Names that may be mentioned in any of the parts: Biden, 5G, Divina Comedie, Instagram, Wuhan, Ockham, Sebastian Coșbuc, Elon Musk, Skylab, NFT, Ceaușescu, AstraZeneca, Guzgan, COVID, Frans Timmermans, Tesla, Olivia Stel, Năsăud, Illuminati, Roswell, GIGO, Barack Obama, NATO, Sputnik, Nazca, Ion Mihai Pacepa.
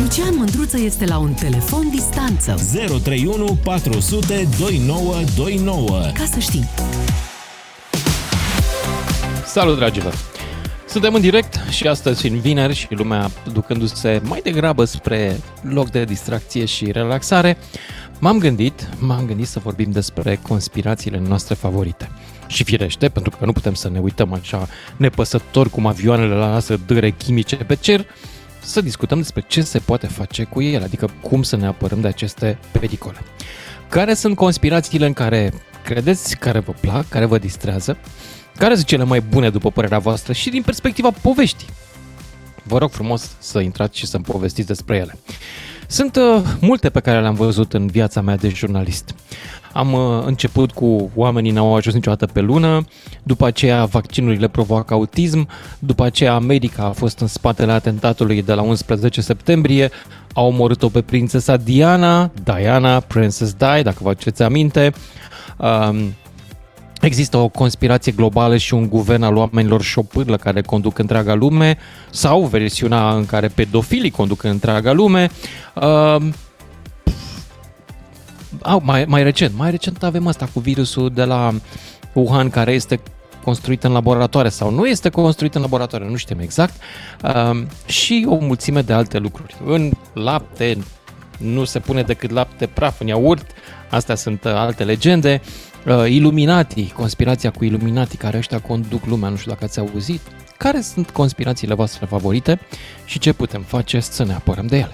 Lucian Mîndruță este la un telefon distanță. 031 400 2929. Ca să știi. Salut, dragilor! Suntem în direct și astăzi fiind vineri și lumea ducându-se mai degrabă spre loc de distracție și relaxare, m-am gândit să vorbim despre conspirațiile noastre favorite. Și firește, pentru că nu putem să ne uităm așa nepăsător cum avioanele lasă dâre chimice pe cer, să discutăm despre ce se poate face cu ele, adică cum să ne apărăm de aceste pericole. Care sunt conspirațiile în care credeți, care vă plac, care vă distrează? Care sunt cele mai bune după părerea voastră și din perspectiva poveștii? Vă rog frumos să intrați și să-mi povestiți despre ele. Sunt multe pe care le-am văzut în viața mea de jurnalist. Am început cu oamenii n-au ajuns niciodată pe lună, după aceea vaccinurile provoacă autism, după aceea America a fost în spatele atentatului de la 11 septembrie, a omorât-o pe prințesa Diana, Princess Di, dacă vă aduceți aminte. Există o conspirație globală și un guvern al oamenilor șopârlă care conduc întreaga lume sau versiunea în care pedofilii conduc întreaga lume. Mai recent avem asta cu virusul de la Wuhan care este construit în laboratoare sau nu este construit în laboratoare, nu știm exact. Și o mulțime de alte lucruri. În lapte nu se pune decât lapte praf în iaurt, astea sunt alte legende. Illuminati, conspirația cu Illuminati, care ăștia conduc lumea, nu știu dacă ați auzit. Care sunt conspirațiile voastre favorite și ce putem face să ne apărăm de ele?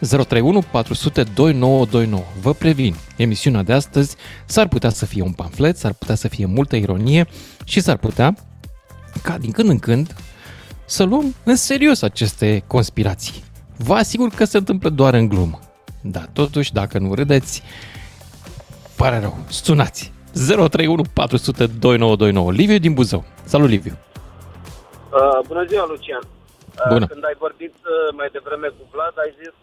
031 400 2929. Vă previn, emisiunea de astăzi s-ar putea să fie un pamflet, s-ar putea să fie multă ironie și s-ar putea, ca din când în când, să luăm în serios aceste conspirații. Vă asigur că se întâmplă doar în glumă. Dar totuși, dacă nu râdeți, pare rău. Sunați! 031 400 2929. Liviu din Buzău. Salut, Liviu! Bună ziua, Lucian! Bună. Când ai vorbit mai devreme cu Vlad, ai zis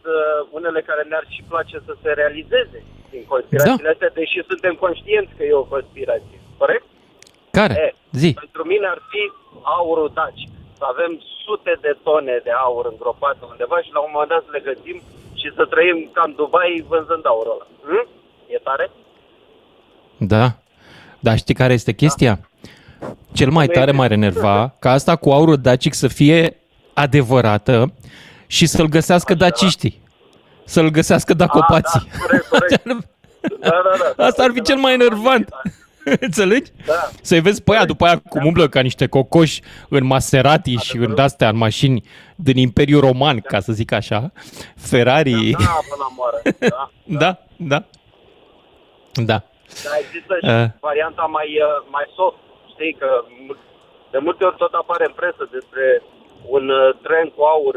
unele care ne-ar și place să se realizeze din conspirațiile astea, deși suntem conștienți că e o conspirație. Corect? Care? Zi! Pentru mine ar fi aurul dacic. Să avem sute de tone de aur îngropate undeva și la un moment dat să le găsim și să trăim ca în Dubai vânzând aurul ăla. E tare? Da. Dar știi care este chestia? Da. Cel mai tare m-ar enerva ca asta cu aurul dacic să fie adevărată și să-l găsească daciștii. Să-l găsească dacopații. Da, corect. Da. Asta ar fi cel mai enervant. Înțelegi? Da. Să-i vezi pe aia după aia cum umblă ca niște cocoși în Maserati și în astea, în mașini din Imperiul Roman, ca să zic așa, Ferrari. Da, până la moară. Da. Dar există și varianta mai soft. Știi că de multe ori tot apare în presă despre un tren cu aur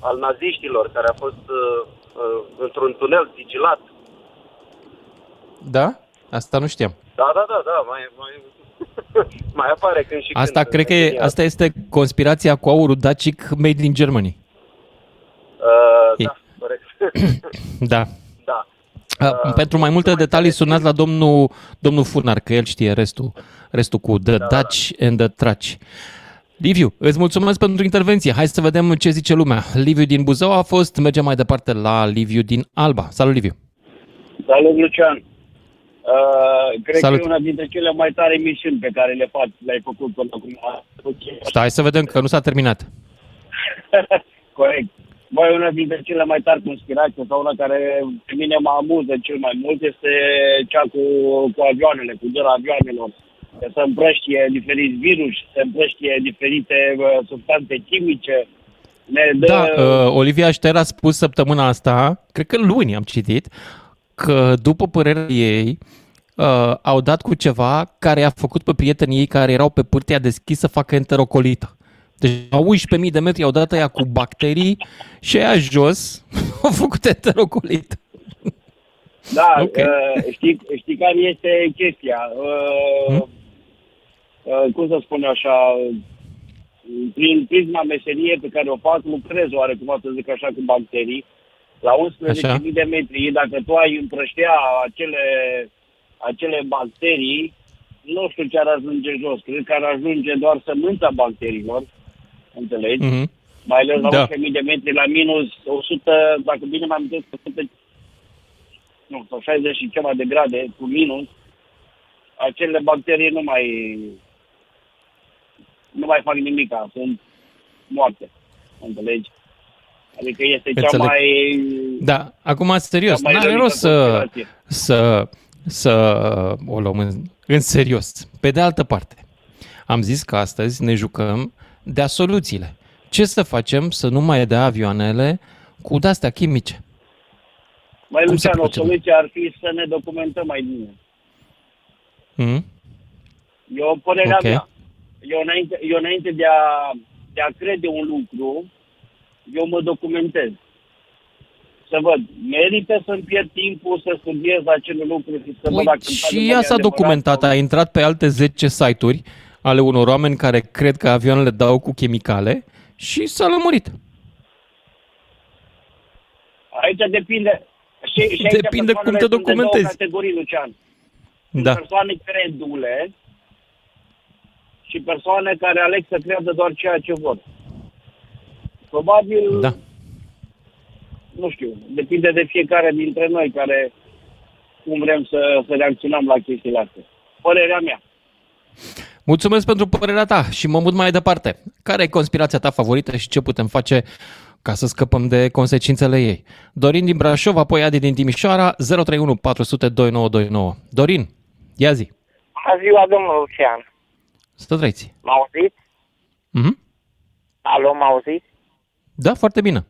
al naziștilor care a fost într-un tunel sigilat. Da? Asta nu știam. Da. Mai apare când și asta când. Cred că asta este conspirația cu aurul dacic made in Germany. Da, corect. Da. Pentru mai multe detalii sunați la domnul Furnar, că el știe restul cu The Dutch and the Trash. Liviu, îți mulțumesc pentru intervenție. Hai să vedem ce zice lumea. Liviu din Buzău a fost, mergem mai departe la Liviu din Alba. Salut, Liviu! Salut, Lucian! Cred că e una dintre cele mai tare emisiuni pe care le-ai făcut până acum. Stai să vedem că nu s-a terminat. Corect. Băi, una dintre cele mai tari conspirații sau una care pe mine mă amuză cel mai mult este cea cu avioanele, cu dura avioanelor. Că se împrăștie diferiți virus, se împrăștie diferite substanțe chimice. Olivia Stel a spus săptămâna asta, cred că luni am citit, că după părerea ei au dat cu ceva care a făcut pe prietenii ei care erau pe pârtia deschisă să facă enterocolită. Deci la 11.000 de metri au dat aia cu bacterii și aia jos au făcut enterocolită. Da, okay. Știi care este chestia. Cum să spun așa, prin prisma meserie pe care o fac, lucrez oarecum, să zic așa, cu bacterii. La 11.000 de metri, dacă tu ai împrăștea acele bacterii, nu știu ce ar ajunge jos, cred că ar ajunge doar sămânța bacteriilor, înțelegi? Mm-hmm. mai ales la 8.000 de metri, la minus 100, dacă bine mă amintesc, 60 și ceva de grade cu minus, acele bacterii nu mai fac nimic, sunt moarte, înțelegi? Adică este cea mai... Da, acum serios, n-are rost să o luăm în serios. Pe de altă parte, am zis că astăzi ne jucăm de-a soluțiile. Ce să facem să nu mai dea avioanele cu de-astea chimice? Mai Lucian, o soluție ar fi să ne documentăm mai bine. E o părere a mea. Eu înainte de a crede un lucru, eu mă documentez. Să văd, merită să-mi pierd timpul să studiez acele lucruri și să văd dacă... Și ea s-a documentat, a intrat pe alte 10 site-uri ale unor oameni care cred că avioanele dau cu chimicale și s-a lămurit. Aici depinde... Și aici depinde cum te documentezi. Două categorii, Lucian. Da. Persoane credule și persoane care aleg să creadă doar ceea ce vor. Probabil, da. Nu știu, depinde de fiecare dintre noi care cum vrem să reacționăm la chestiile astea. Părerea mea. Mulțumesc pentru părerea ta și mă mut mai departe. Care e conspirația ta favorită și ce putem face ca să scăpăm de consecințele ei? Dorin din Brașov, apoi Adi din Timișoara, 031 400 2929. Dorin, ia zi. Bună ziua, domnul Lucian. Să trăiți. M-auziți? Mhm. Alo, m-auziți? Da, foarte bine.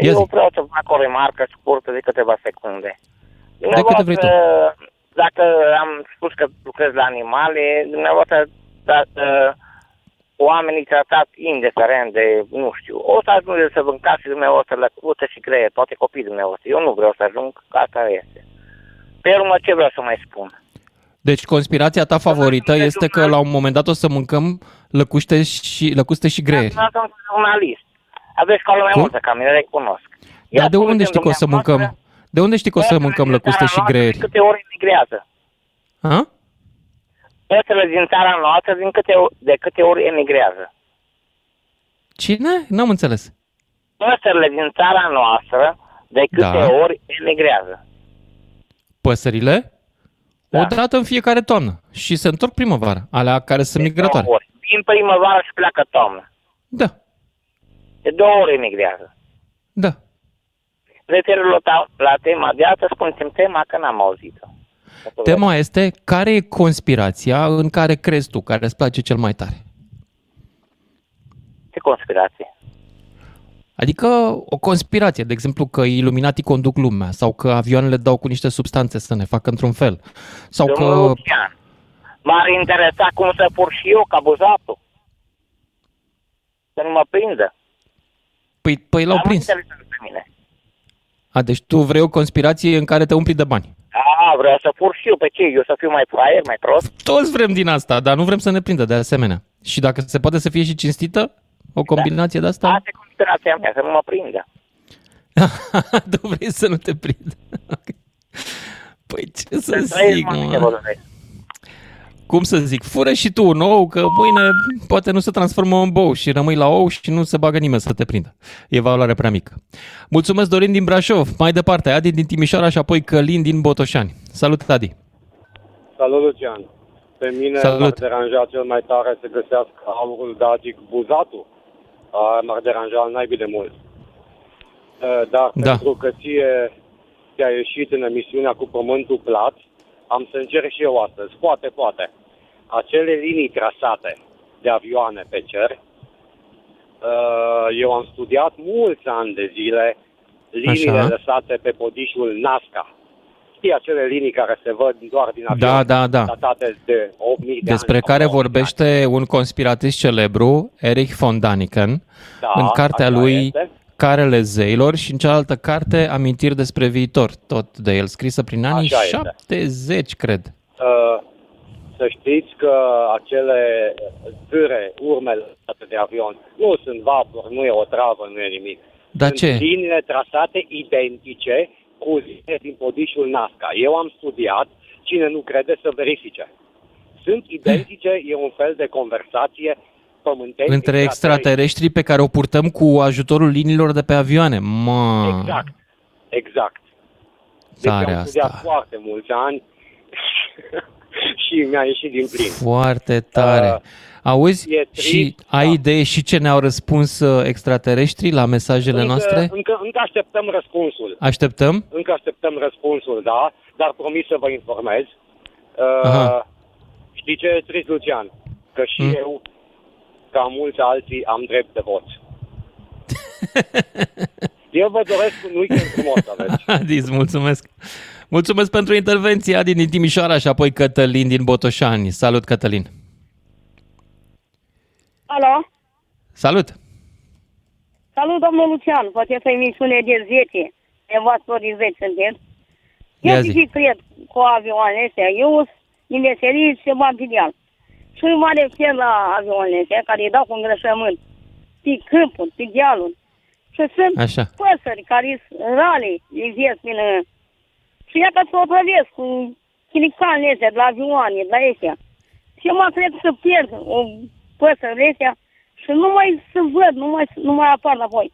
Eu vreau să fac o remarcă scurtă de câteva secunde. Câte vrei tu. Dacă am spus că lucrez la animale, dumneavoastră, oamenii tratați indiferent de, nu știu, o să ajungeți să vă încași dumneavoastră lăcuță și greier, toate copiii dumneavoastră. Eu nu vreau să ajung, că asta este. Pe urmă, ce vreau să mai spun? Deci conspirația ta favorită este că la un moment dat o să mâncăm lăcuste și greieri. Da, sunt jurnalist. Aveți ca lumea multă, ca mine recunosc. Dar de unde știi că o să mâncăm? De unde știi că o să mâncăm lăcuste și greieri? Câte ori emigrează? Ha? Păsările din țara noastră de câte ori emigrează? Cine? N-am înțeles. Păsările din țara noastră de câte ori emigrează? Păsările? Da. O dată în fiecare toamnă și se întorc primăvara, alea care sunt migratoare. Vin primăvara și pleacă toamnă. Da. De două ori emigrează. Da. Referitor la tema de astăzi, spunem tema că n-am auzit-o. Tema este, care e conspirația în care crezi tu, care îți place cel mai tare? Ce conspirație? Adică o conspirație, de exemplu că iluminatii conduc lumea sau că avioanele dau cu niște substanțe să ne facă într-un fel. Sau domnul că... Lucian, m-ar interesa cum să pur și eu ca buzatul. Să nu mă prindă. Păi l-au prins. A, deci tu vrei o conspirație în care te umpli de bani. A, vreau să fur și eu, pe ce? Eu să fiu mai fraier, mai prost? Toți vrem din asta, dar nu vrem să ne prindă de asemenea. Și dacă se poate să fie și cinstită, o combinație de asta? Asta e conspirația mea, să nu mă prindă. Tu vrei să nu te prindă. Păi ce să zic, mă? Cum să zic? Fură și tu un ou, că mâine poate nu se transformă în bou și rămâi la ou și nu se bagă nimeni să te prindă. E valoare prea mică. Mulțumesc, Dorin din Brașov. Mai departe, Adi din Timișoara și apoi Călin din Botoșani. Salut, Adi! Salut, Lucian! Pe mine m-ar deranja cel mai tare să găsească aurul dacic buzatul. M-ar deranja naibii de mult. Dar pentru că ție ți-a ieșit în emisiunea cu pământul plat, am să încerc și eu astăzi. Poate. Acele linii trasate de avioane pe cer, eu am studiat mulți ani de zile liniile lăsate pe podișul Nazca. Știi acele linii care se văd doar din avioane datate de 8.000 de ani? Despre care vorbește un conspiratist celebru, Erich von Daniken, în cartea lui Carele zeilor și în cealaltă carte Amintiri despre viitor, tot de el, scrisă prin anii 70, cred. Să știți că acele zâre, urmele de avion, nu sunt vapuri, nu e o travă, nu e nimic. Da, sunt liniile trasate identice cu liniile din podișul Nazca. Eu am studiat, cine nu crede să verifice. Sunt identice, e un fel de conversație pământești. Între extraterestrii pe care o purtăm cu ajutorul liniilor de pe avioane. Exact, exact. Deci am studiat foarte mulți ani și mi-a ieșit din plin. Foarte tare. Auzi, și ai idee și ce ne-au răspuns extraterestrii la mesajele noastre? Încă așteptăm răspunsul. Așteptăm? Încă așteptăm răspunsul, da, dar promis să vă informez. Știi ce e trist, Lucian? Că și eu, ca mulți alții, am drept de vot. Eu vă doresc un weekend frumos, aveți. Adis, mulțumesc. Mulțumesc pentru intervenția, Adi din Timișoara și apoi Cătălin din Botoșani. Salut, Cătălin. Alo. Salut. Salut, domnul Lucian. Poate să emisiune de 10. Evasorii 10 sunteți. Eu zic, cred, cu avioanele astea. Eu sunt din veselie și ceva ideal. Și mă refer la avioanele astea, care îi dau cu îngrășământ pe câmpuri, pe dealuri. Și sunt păsări care sunt rale, le vieți din... Și iată să o prăvesc cu chilicanele astea, de la avioane, de la astea. Și eu mă cred să pierd o păsările astea și nu mai se văd, nu mai apar la voi.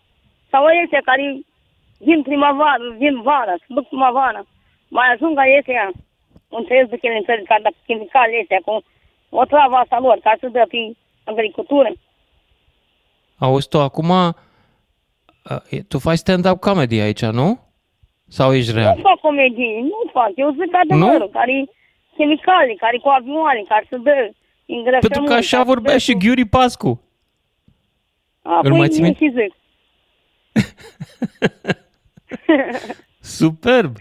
Sau astea care vin primăvară, vin vara, se duc primăvară, mai ajung la astea, înțeles de chilicanele astea, cu o travă asta lor, ca să dă pe agricultură. Auzi tu, acum... Tu faci stand-up comedy aici, nu? Sau ești real? Nu fac comedie, nu fac. Eu zic adevărul, care chimicale, care cu avioane, care se dă îngrășământ. Pentru că așa vorbea și Ghiuri Pascu. Apoi nu și zic. Superb!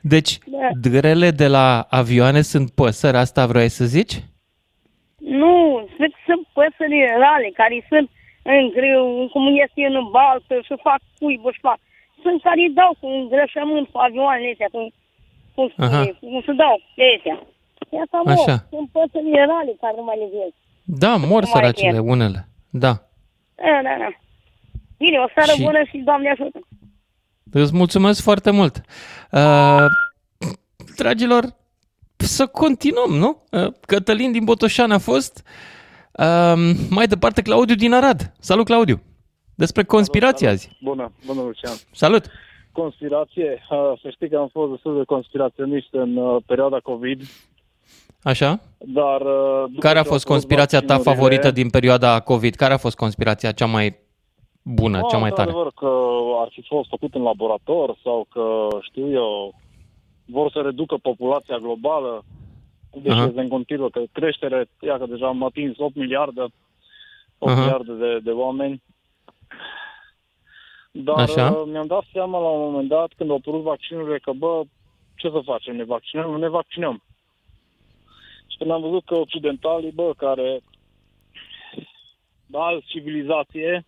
Deci, grele de la avioane sunt păsări, asta vrei să zici? Nu, sunt păsări rale, care sunt în greu, cum este în baltă și fac cuibă și fac. Sunt care îi dau cu îngrășământ cu avioanele astea, cum spune, cum se dau pe astea. Asta mor, sunt păsările rale care nu mai le vezi. Da, mor săracile unele, da. Da. Bine, o seară bună și Doamne ajută. Îți mulțumesc foarte mult. Dragilor, să continuăm, nu? Cătălin din Botoșani a fost... mai departe, Claudiu din Arad. Salut, Claudiu! Despre conspirație azi. Bună, Lucian! Salut! Conspirație. Să știi că am fost destul de conspiraționist în perioada COVID. Așa? Dar... Care a fost conspirația ta favorită din perioada COVID? Care a fost conspirația cea mai bună, cea mai tare? Adevăr că ar fi fost făcut în laborator sau că, știu eu, vor să reducă populația globală. Deci este în continuă că creștere, ia că deja am atins 8 miliarde de oameni. Dar mi-am dat seama la un moment dat când au apărut vaccinurile că ce să facem, ne vaccinăm, nu ne vaccinăm. Și când am văzut că occidentalii, care au civilizație,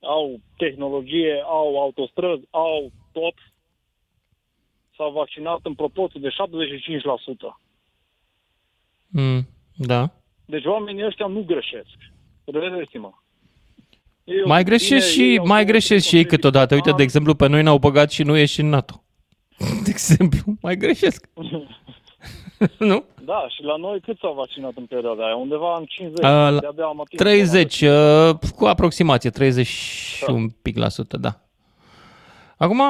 au tehnologie, au autostrăzi, au tot, s-au vaccinat în proporție de 75%. Da. Deci oamenii ăștia nu greșesc. Revedeți-mă. Mai greșesc și ei câteodată. Uite, de exemplu, pe noi ne-au băgat și nu ieși în NATO. De exemplu, mai greșesc. Nu? Da, și la noi cât s-au vaccinat în perioada aia? Undeva în 50. De-abia am atins 30, cu aproximație, 31%, da. Acum,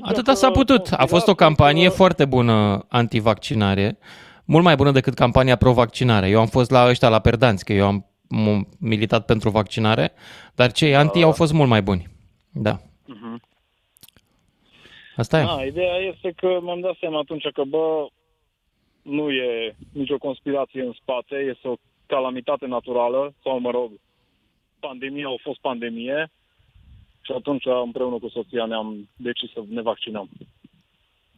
atâta s-a putut. A fost o campanie foarte bună antivaccinare. Mult mai bună decât campania pro-vaccinare. Eu am fost la ăștia, la perdanți, că eu am militat pentru vaccinare, dar cei anti au fost mult mai buni. Da. Uh-huh. Asta e. Ideea este că mi-am dat seama atunci că, nu e nicio conspirație în spate, este o calamitate naturală, sau mă rog, pandemia a fost pandemie și atunci împreună cu soția ne-am decis să ne vaccinăm.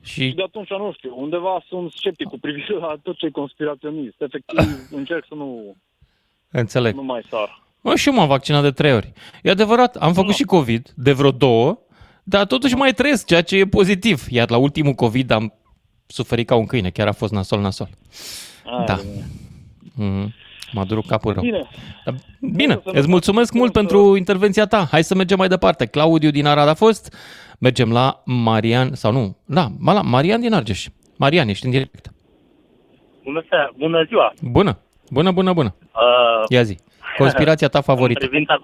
Și de atunci, nu știu, undeva sunt sceptic cu privire la tot ce e conspiraționist. Efectiv, încerc să nu... Înțeleg. Nu mai sar. Și eu m-am vaccinat de 3 ori. E adevărat, am făcut și COVID, de vreo 2, dar totuși mai trăiesc, ceea ce e pozitiv. Iar la ultimul COVID am suferit ca un câine, chiar a fost nasol. Da. M-a durut capul rău. Bine, îți mulțumesc mult pentru intervenția ta. Hai să mergem mai departe. Claudiu din Arad a fost... Mergem la Marian, sau nu? Da, la Marian din Argeș. Marian, ești în direct. Bună ziua! Bună! Bună! Conspirația ta favorită. În privința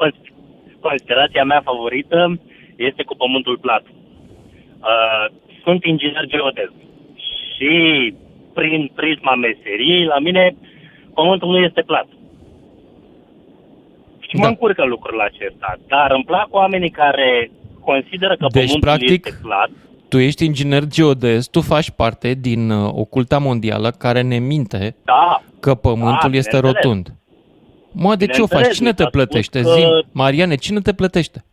conspirația mea favorită este cu pământul plat. Sunt inginer geodez și prin prisma meseriei, la mine, pământul nu este plat. Și mă încurcă lucrul acesta, dar îmi plac oamenii care consideră că pământul practic, este plat. Tu ești inginer geodez, tu faci parte din oculta mondială care ne minte că pământul este rotund. Mă, de ce o faci? Cine te plătește? Zi, Mariane, cine te plătește?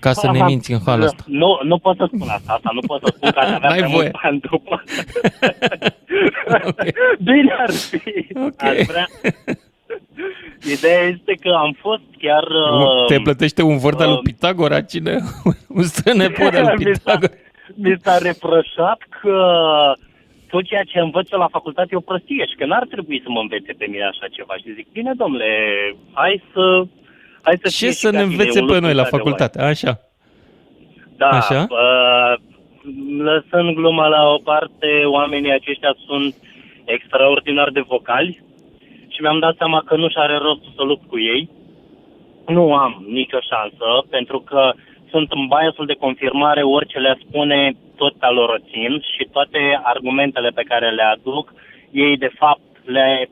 Ca să ne minți în halul ăsta. Nu pot să spun asta, nu pot să spun că aș avea prea mult bani după. Okay. Bine ar fi. Okay. Ideea este că am fost chiar... Te plătește un vârt al lui Pitagora, cine? Un strănepod al lui Pitagora. Mi s-a reproșat că tot ceea ce învăț la facultate e o prostie și că n-ar trebui să mă învețe pe mine așa ceva. Și zic, bine, domnule, hai să ce să ne învețe pe noi la facultate? Așa. Da, așa? Lăsând gluma la o parte, oamenii aceștia sunt extraordinar de vocali și mi-am dat seama că nu-și are rost să lupt cu ei. Nu am nicio șansă, pentru că sunt în biasul de confirmare, orice le spune, tot lor țin și toate argumentele pe care le aduc, ei de fapt le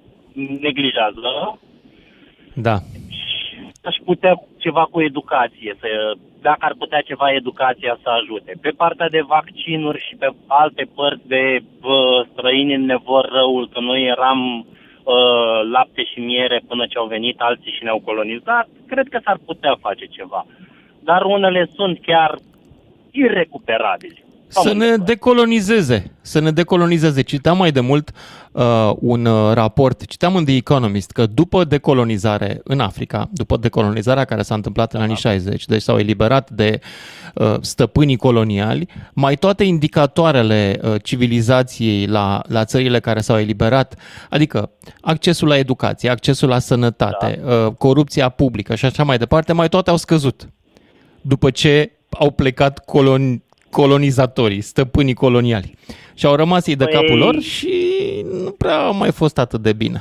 neglijează. Da. Aș putea ceva cu educație, dacă ar putea ceva educația să ajute. Pe partea de vaccinuri și pe alte părți de străini ne vor răul, că noi eram lapte și miere până ce au venit alții și ne-au colonizat, cred că s-ar putea face ceva. Dar unele sunt chiar irecuperabile. Să ne decolonizeze, Citeam mai de mult un raport, citeam în The Economist, că după decolonizare în Africa, după decolonizarea care s-a întâmplat în anii 60, deci s-au eliberat de stăpânii coloniali, mai toate indicatoarele civilizației la țările care s-au eliberat, adică accesul la educație, accesul la sănătate, corupția publică și așa mai departe, mai toate au scăzut după ce au plecat colonizatorii, stăpânii coloniali. Și au rămas ei de capul lor și nu prea au mai fost atât de bine.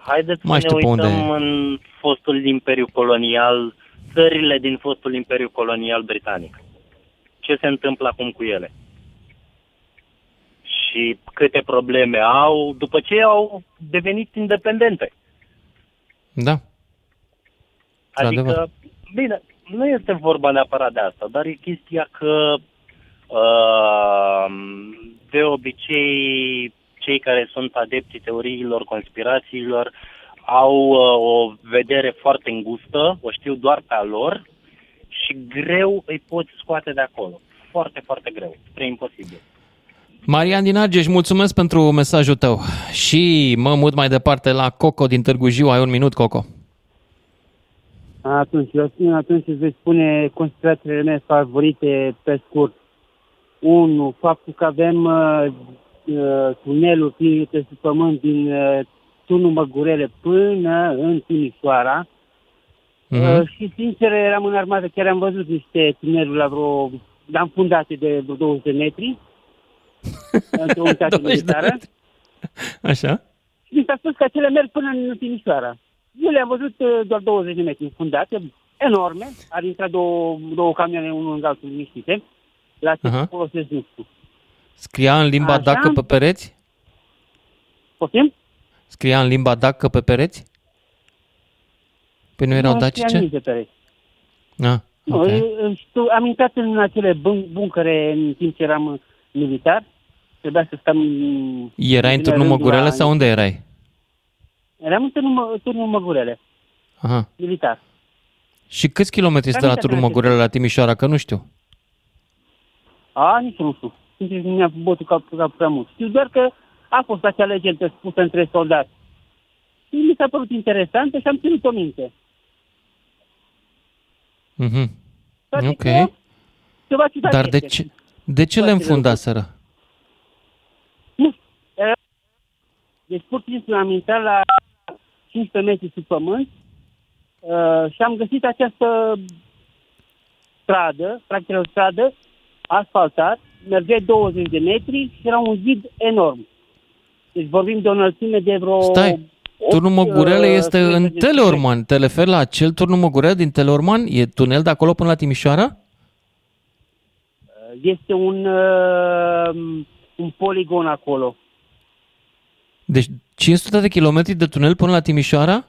Haideți să ne uităm în fostul imperiu colonial, țările din fostul imperiu colonial britanic. Ce se întâmplă acum cu ele? Și câte probleme au după ce au devenit independente. Da. Adică, bine, nu este vorba neapărat de asta, dar e chestia că de obicei cei care sunt adepții teoriilor conspirațiilor au o vedere foarte îngustă, o știu doar pe a lor și greu îi poți scoate de acolo. Foarte, foarte greu, spre imposibil. Marian din Argeș, mulțumesc pentru mesajul tău și mă mut mai departe la Coco din Târgu Jiu. Ai un minut, Coco. Atunci îți vei spune considerațiile mele favorite pe scurt. 1. Faptul că avem tunelul plinite sub pământ din Tunul Măgurele până în Timișoara. Și sincer eram în armată, chiar am văzut niște tuneluri am fundate de 20 de metri într-o unitate militară. Așa. Și mi s-a spus că acele merg până în Timișoara. Eu le-am văzut doar 20 de metri înfundate, enorme, ar intra două camioane unul în altul liniștite, la ce folosesc nu știu. Scria în limba dacă pe pereți? Poftim? Scria în limba dacă pe pereți? Păi nu erau dacice? Nu, pe pereți. Am intrat în acele buncăre în timp ce eram militar, trebuia să stăm... Erai în Turnul Măgurele sau unde erai? Eram în Turnul Măgurele, militar. Și câți kilometri stă la Turnul Măgurele la Timișoara, că nu știu? Nici nu știu. Sincer, mi-a botul cap prea mult. Știu doar că a fost acea legendă spusă între soldați. Și mi s-a părut interesantă și am ținut-o minte. Ok. Dar de ce le înfundaseră? Deci, pur și simplu, am intrat la 15 metri sub pământ și am găsit această stradă, practic o stradă asfaltat, mergea 20 de metri și era un zid enorm. Deci vorbim de o înălțime de vreo... Stai, Turnul Măgurele este în Teleorman, Telefel, acel Turnul Măgurele din Teleorman? E tunel de acolo până la Timișoara? Este un poligon acolo. Deci 500 de kilometri de tunel până la Timișoara?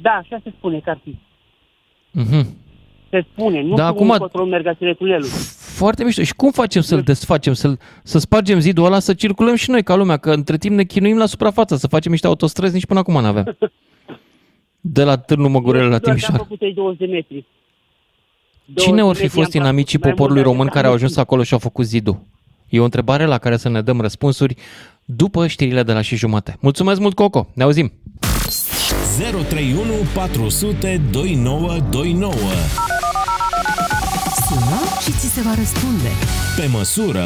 Da, așa se spune că ar fi. Mhm. Se spune, nu da, cum acum merg acele tuneluri. Foarte mișto. Și cum facem să-l desfacem, să spargem zidul ăla, să circulăm și noi ca lumea, că între timp ne chinuim la suprafață, să facem niște autostrăzi, nici până acum n-aveam. De la Târnul Măgurele la Timișoara. Cine ori fi fost inamicii poporului român care au ajuns acolo și au făcut zidul? E o întrebare la care să ne dăm răspunsuri după știrile de la și jumate. Mulțumesc mult, Coco! Ne auzim! 031 400 2929. Sună și ți se va răspunde. Pe măsură.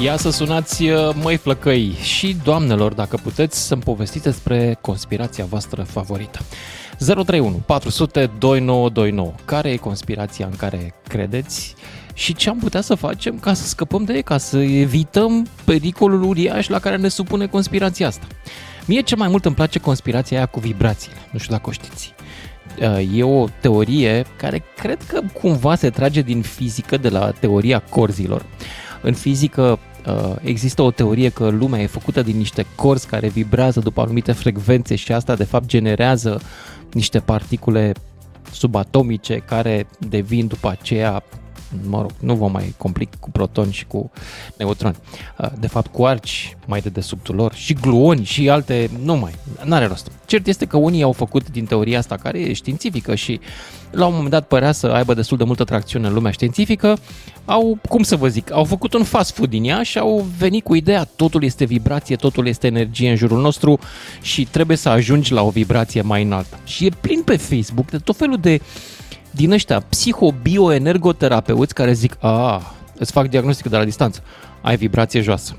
Ia să sunați, măi flăcăi și doamnelor, dacă puteți, să-mi povestiți despre conspirația voastră favorită. 031 400 2929. Care e conspirația în care credeți? Și ce am putea să facem ca să scăpăm de ei, ca să evităm pericolul uriaș la care ne supune conspirația asta? Mie cel mai mult îmi place conspirația aia cu vibrațiile, nu știu dacă o știți. E o teorie care cred că cumva se trage din fizică, de la teoria corzilor. În fizică există o teorie că lumea e făcută din niște corzi care vibrează după anumite frecvențe și asta de fapt generează niște particule subatomice care devin după aceea, mă rog, nu vă mai complic cu protoni și cu neutroni, de fapt cu arci mai de desubtul lor și gluoni și alte, n-are rost. Cert este că unii au făcut din teoria asta, care e științifică și la un moment dat părea să aibă destul de multă tracțiune în lumea științifică, au făcut un fast food din ea și au venit cu ideea: totul este vibrație, totul este energie în jurul nostru și trebuie să ajungi la o vibrație mai înaltă. Și e plin pe Facebook de tot felul de din ăștia psihobioenergoterapeuți care zic: îți fac diagnostic de la distanță, ai vibrație joasă.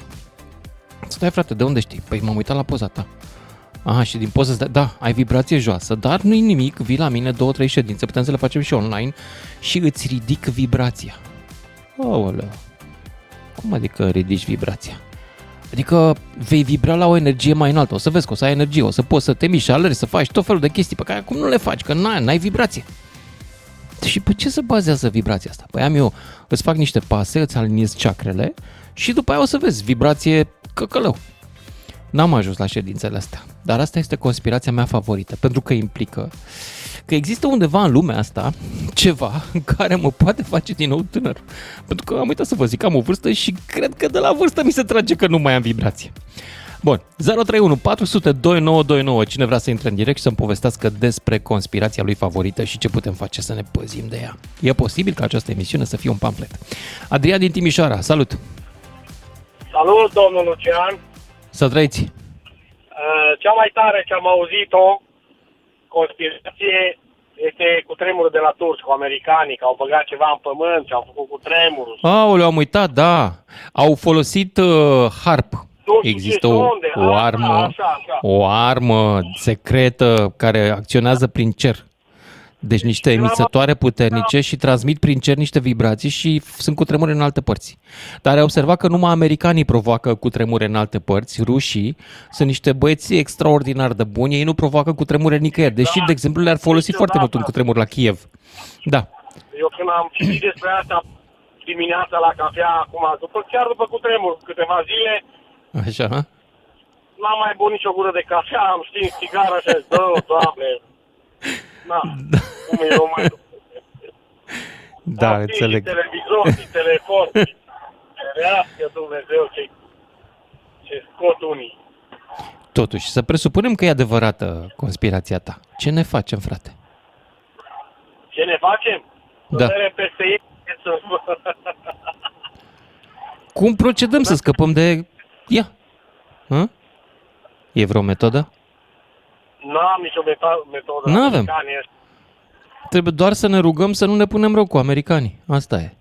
Stai, frate, de unde știi? Păi m-am uitat la poza ta. Și din poza da, ai vibrație joasă, dar nu-i nimic, vii la mine 2-3 ședințe, putem să le facem și online și îți ridic vibrația. Aoleu, cum adică ridici vibrația? Adică vei vibra la o energie mai înaltă, o să vezi că o să ai energie, o să poți să te miști, alergi, să faci tot felul de chestii pe care acum nu le faci, că n-ai vibrație. Și pe ce se bazează vibrația asta? Păi îți fac niște pase, îți aliniez ceacrele și după aia o să vezi vibrație căcălău. N-am ajuns la ședințele astea, dar asta este conspirația mea favorită, pentru că implică că există undeva în lumea asta ceva care mă poate face din nou tânăr. Pentru că am uitat să vă zic, am o vârstă și cred că de la vârstă mi se trage că nu mai am vibrație. Bun, 031 400 2929, cine vrea să intre în direct și să-mi povestească despre conspirația lui favorită și ce putem face să ne păzim de ea. E posibil ca această emisiune să fie un pamflet. Adrian din Timișoara, salut! Salut, domnul Lucian! Să trăiți! Cea mai tare ce am auzit-o, conspirație, este cu tremurul de la turci, cu americanii, că au băgat ceva în pământ și au făcut cu tremurul. Aoleu, am uitat, da! Au folosit harp. Există o armă secretă care acționează prin cer. Deci niște emițătoare puternice și transmit prin cer niște vibrații și sunt cutremure în alte părți. Dar ai observat că numai americanii provoacă cutremure în alte părți, rușii sunt niște băieți extraordinar de buni, ei nu provoacă cutremure nicăieri, deși, de exemplu, le-ar folosi foarte mult un cutremur la Kiev. Da. Eu când am citit despre asta dimineața la cafea, acum, chiar după cutremur, câteva zile, așa. N-am mai bun nicio gură de cafea, am știut țigară și Doamne. Na, cum e românul. Da, înțeleg. Televizor, telefon. Ferească Dumnezeu ce scot unii. Totuși, să presupunem că e adevărată conspirația ta. Ce ne facem, frate? Ce ne facem? Da. Peste ei. Cum procedăm să scăpăm de... Ia! Ha? E vreo metodă? N-am nicio metodă. N-avem. Trebuie doar să ne rugăm să nu ne punem rău cu americanii. Asta e.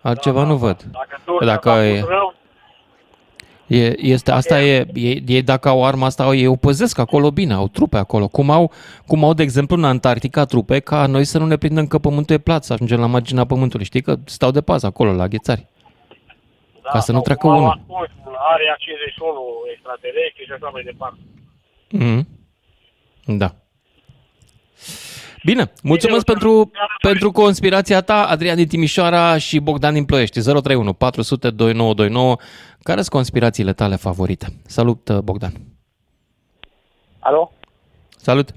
Altceva nu văd. Dacă au arma asta, ei o păzesc acolo bine, au trupe acolo. Cum au, de exemplu, în Antarctica trupe, ca noi să nu ne prindem că pământul e plat, să ajungem la marginea pământului. Știi că stau de pază acolo, la ghețari. da, ca să nu treacă unul. Area 51 extraterestre și așa mai departe. Da. Bine, mulțumesc pentru conspirația ta, Adrian din Timișoara și Bogdan din Ploiești. 031 400 2929. Care sunt conspirațiile tale favorite? Salut, Bogdan. Alo? Salut.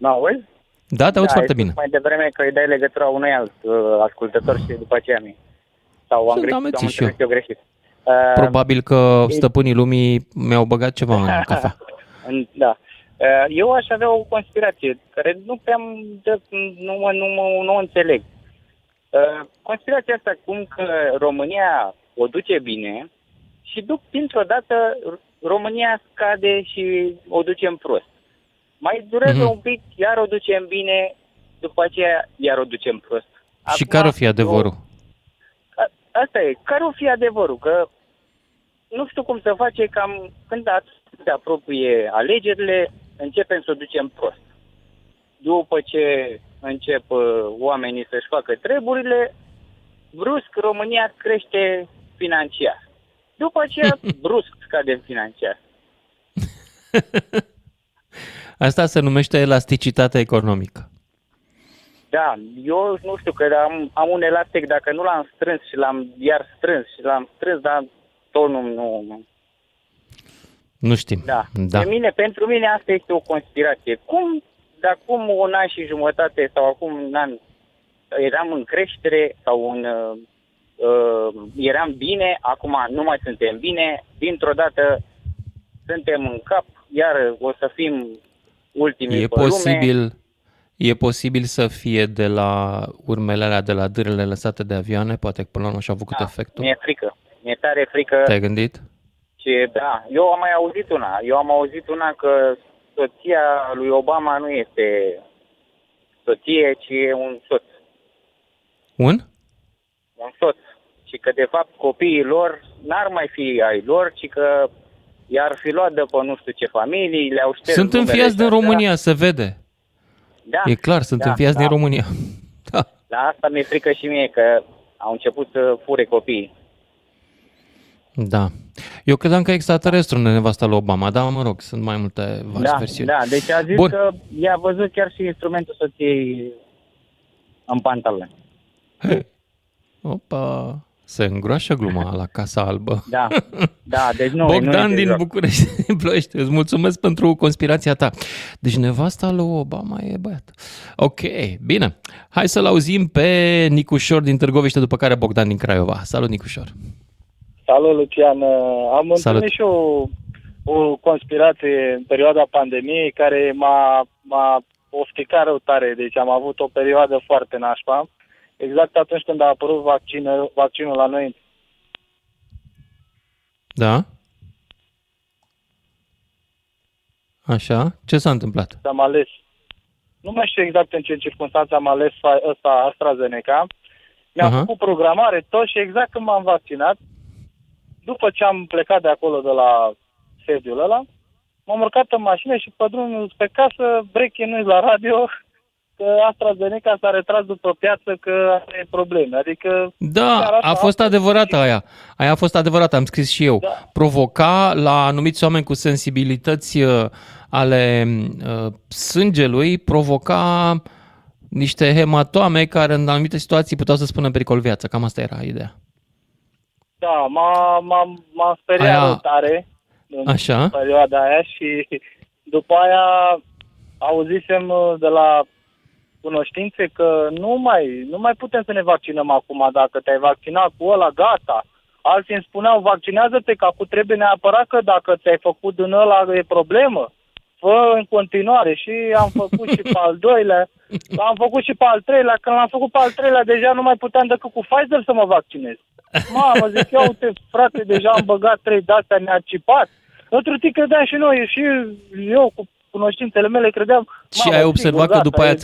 Mă auzi? Da, te auzi foarte bine. Mai devreme că îi dai legătura unui alt ascultător și după aceea mie. Sau am greșit, eu greșit. Probabil că stăpânii lumii mi-au băgat ceva în cafea. Da. Eu aș avea o conspirație care nu prea nu înțeleg. Conspirația asta cum că România o duce bine și dintr-o dată România scade și o ducem prost. Mai durează un pic, iar o ducem bine, după aceea iar o ducem prost. Acum, și care o fi adevărul? Asta e, care o fi adevărul? Că nu știu cum se face că când se apropie alegerile, începem să o ducem prost. După ce încep oamenii să-și facă treburile, brusc România crește financiar. După aceea, brusc scade financiar. Asta se numește elasticitatea economică. Da, eu nu știu, că am un elastic, dacă nu l-am strâns și l-am iar strâns și l-am strâns, dar tonul nu... Nu știm. Da. Da. Pentru mine asta este o conspirație. Cum, de acum un an și jumătate sau acum un an eram în creștere sau eram bine, acum nu mai suntem bine, dintr-o dată suntem în cap, iar o să fim ultimii pe lume. E posibil să fie de la urmele alea, de la dârele lăsate de avioane, poate că până la urmă și-a făcut efectul. Mi-e frică, mi-e tare frică. Te-ai gândit? Și da, eu am mai auzit una. Eu am auzit una că soția lui Obama nu este soție, ci e un soț. Un soț. Și că de fapt copiii lor n-ar mai fi ai lor, ci că i-ar fi luat de pe nu știu ce familii, le-au șters. Sunt înfiați din România, se vede. Da, e clar, sunt înfiați din România. Da. La asta mi-e frică și mie, că au început să fure copiii. Da. Eu credeam că extraterestru ne nevasta lui Obama, dar mă rog, sunt mai multe versiuni. Da, deci a zis că i-a văzut chiar și instrumentul soției în pantaloni. Opa, se îngroașă gluma la Casa Albă. Da, deci nu. Bogdan din București, din Ploiești, îți mulțumesc pentru conspirația ta. Deci nevasta lui Obama e băiat. Ok, bine. Hai să-l auzim pe Nicușor din Târgoviște, după care Bogdan din Craiova. Salut, Nicușor! Salut, Lucian! Am întâlnit și o conspirație în perioada pandemiei care m-a ofticat rău tare. Deci am avut o perioadă foarte nașpa, exact atunci când a apărut vaccinul la noi. Da? Așa? Ce s-a întâmplat? Am ales. Nu mai știu exact în ce circunstanțe am ales ăsta AstraZeneca. Mi-am făcut programare tot și exact când m-am vaccinat, după ce am plecat de acolo, de la sediul ăla, m-am urcat în mașină și pe drumul spre casă, breaking news la radio, că AstraZeneca s-a retras după piață, că are probleme. Adică... Da, a fost adevărată aia. Aia a fost adevărată, am scris și eu. Da. Provoca la anumiți oameni cu sensibilități ale sângelui, provoca niște hematoame care în anumite situații puteau să spună în pericol viața. Cam asta era ideea. Da, m-a speriat tare în perioada aia și după aia auzisem de la cunoștințe că nu mai putem să ne vaccinăm acum. Dacă te-ai vaccinat cu ăla, gata. Alții îmi spuneau, vaccinează-te, că acum trebuie neapărat, că dacă ți-ai făcut din ăla e problemă. Fă în continuare. Și am făcut și pe al doilea, am făcut și pe al treilea. Când l-am făcut pe al treilea, deja nu mai puteam decât cu Pfizer să mă vaccinez. Mamă, zic, ia uite, frate, deja am băgat 3 de-astea, ne-a cipat. Într-un timp credeam și noi, și eu cu cunoștințele mele credeam... Și ai observat că după aia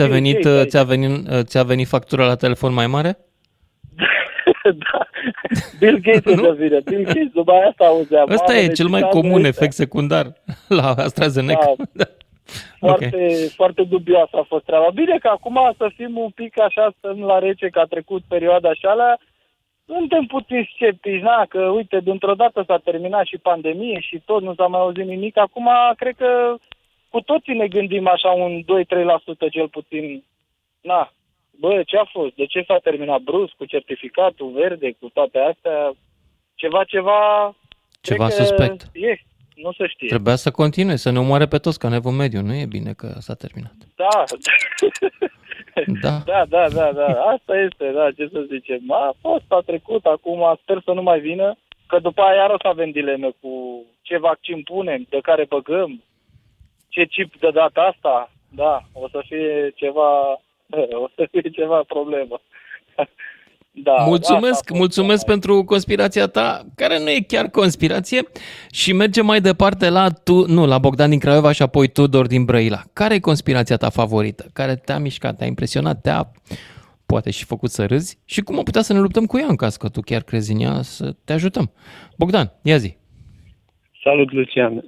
ți-a venit factura la telefon mai mare? Da, Bill Gates nu? Bill Gates, după aia asta auzeam. Ăsta e cel mai comun efect secundar la AstraZeneca. Da. Foarte dubioasă a fost treaba. Bine că acum să fim un pic așa, să nu la rece, că a trecut perioada și alea. Suntem puțin sceptici, na, că uite, dintr-o dată s-a terminat și pandemie și tot, nu s-a mai auzit nimic. Acum, cred că cu toții ne gândim așa un 2-3% cel puțin. Na, bă, ce a fost? De ce s-a terminat brusc cu certificatul verde, cu toate astea? Ceva suspect. E, nu se știe. Trebuia să continue, să ne omoare pe toți ca nevul mediu. Nu e bine că s-a terminat. Da. Da. Asta este, da, ce să zicem. A fost, a trecut, acum sper să nu mai vină, că după aia iar o să avem dileme cu ce vaccin punem, de care băgăm, ce chip de data asta. Da, o să fie ceva problemă. Da, mulțumesc pentru conspirația ta, care nu e chiar conspirație, și mergem mai departe la Bogdan din Craiova și apoi Tudor din Brăila. Care e conspirația ta favorită, care te-a mișcat, te-a impresionat, te-a poate și făcut să râzi, și cum am putea să ne luptăm cu ea în caz că tu chiar crezi în ea, să te ajutăm? Bogdan, ia zi. Salut, Lucian.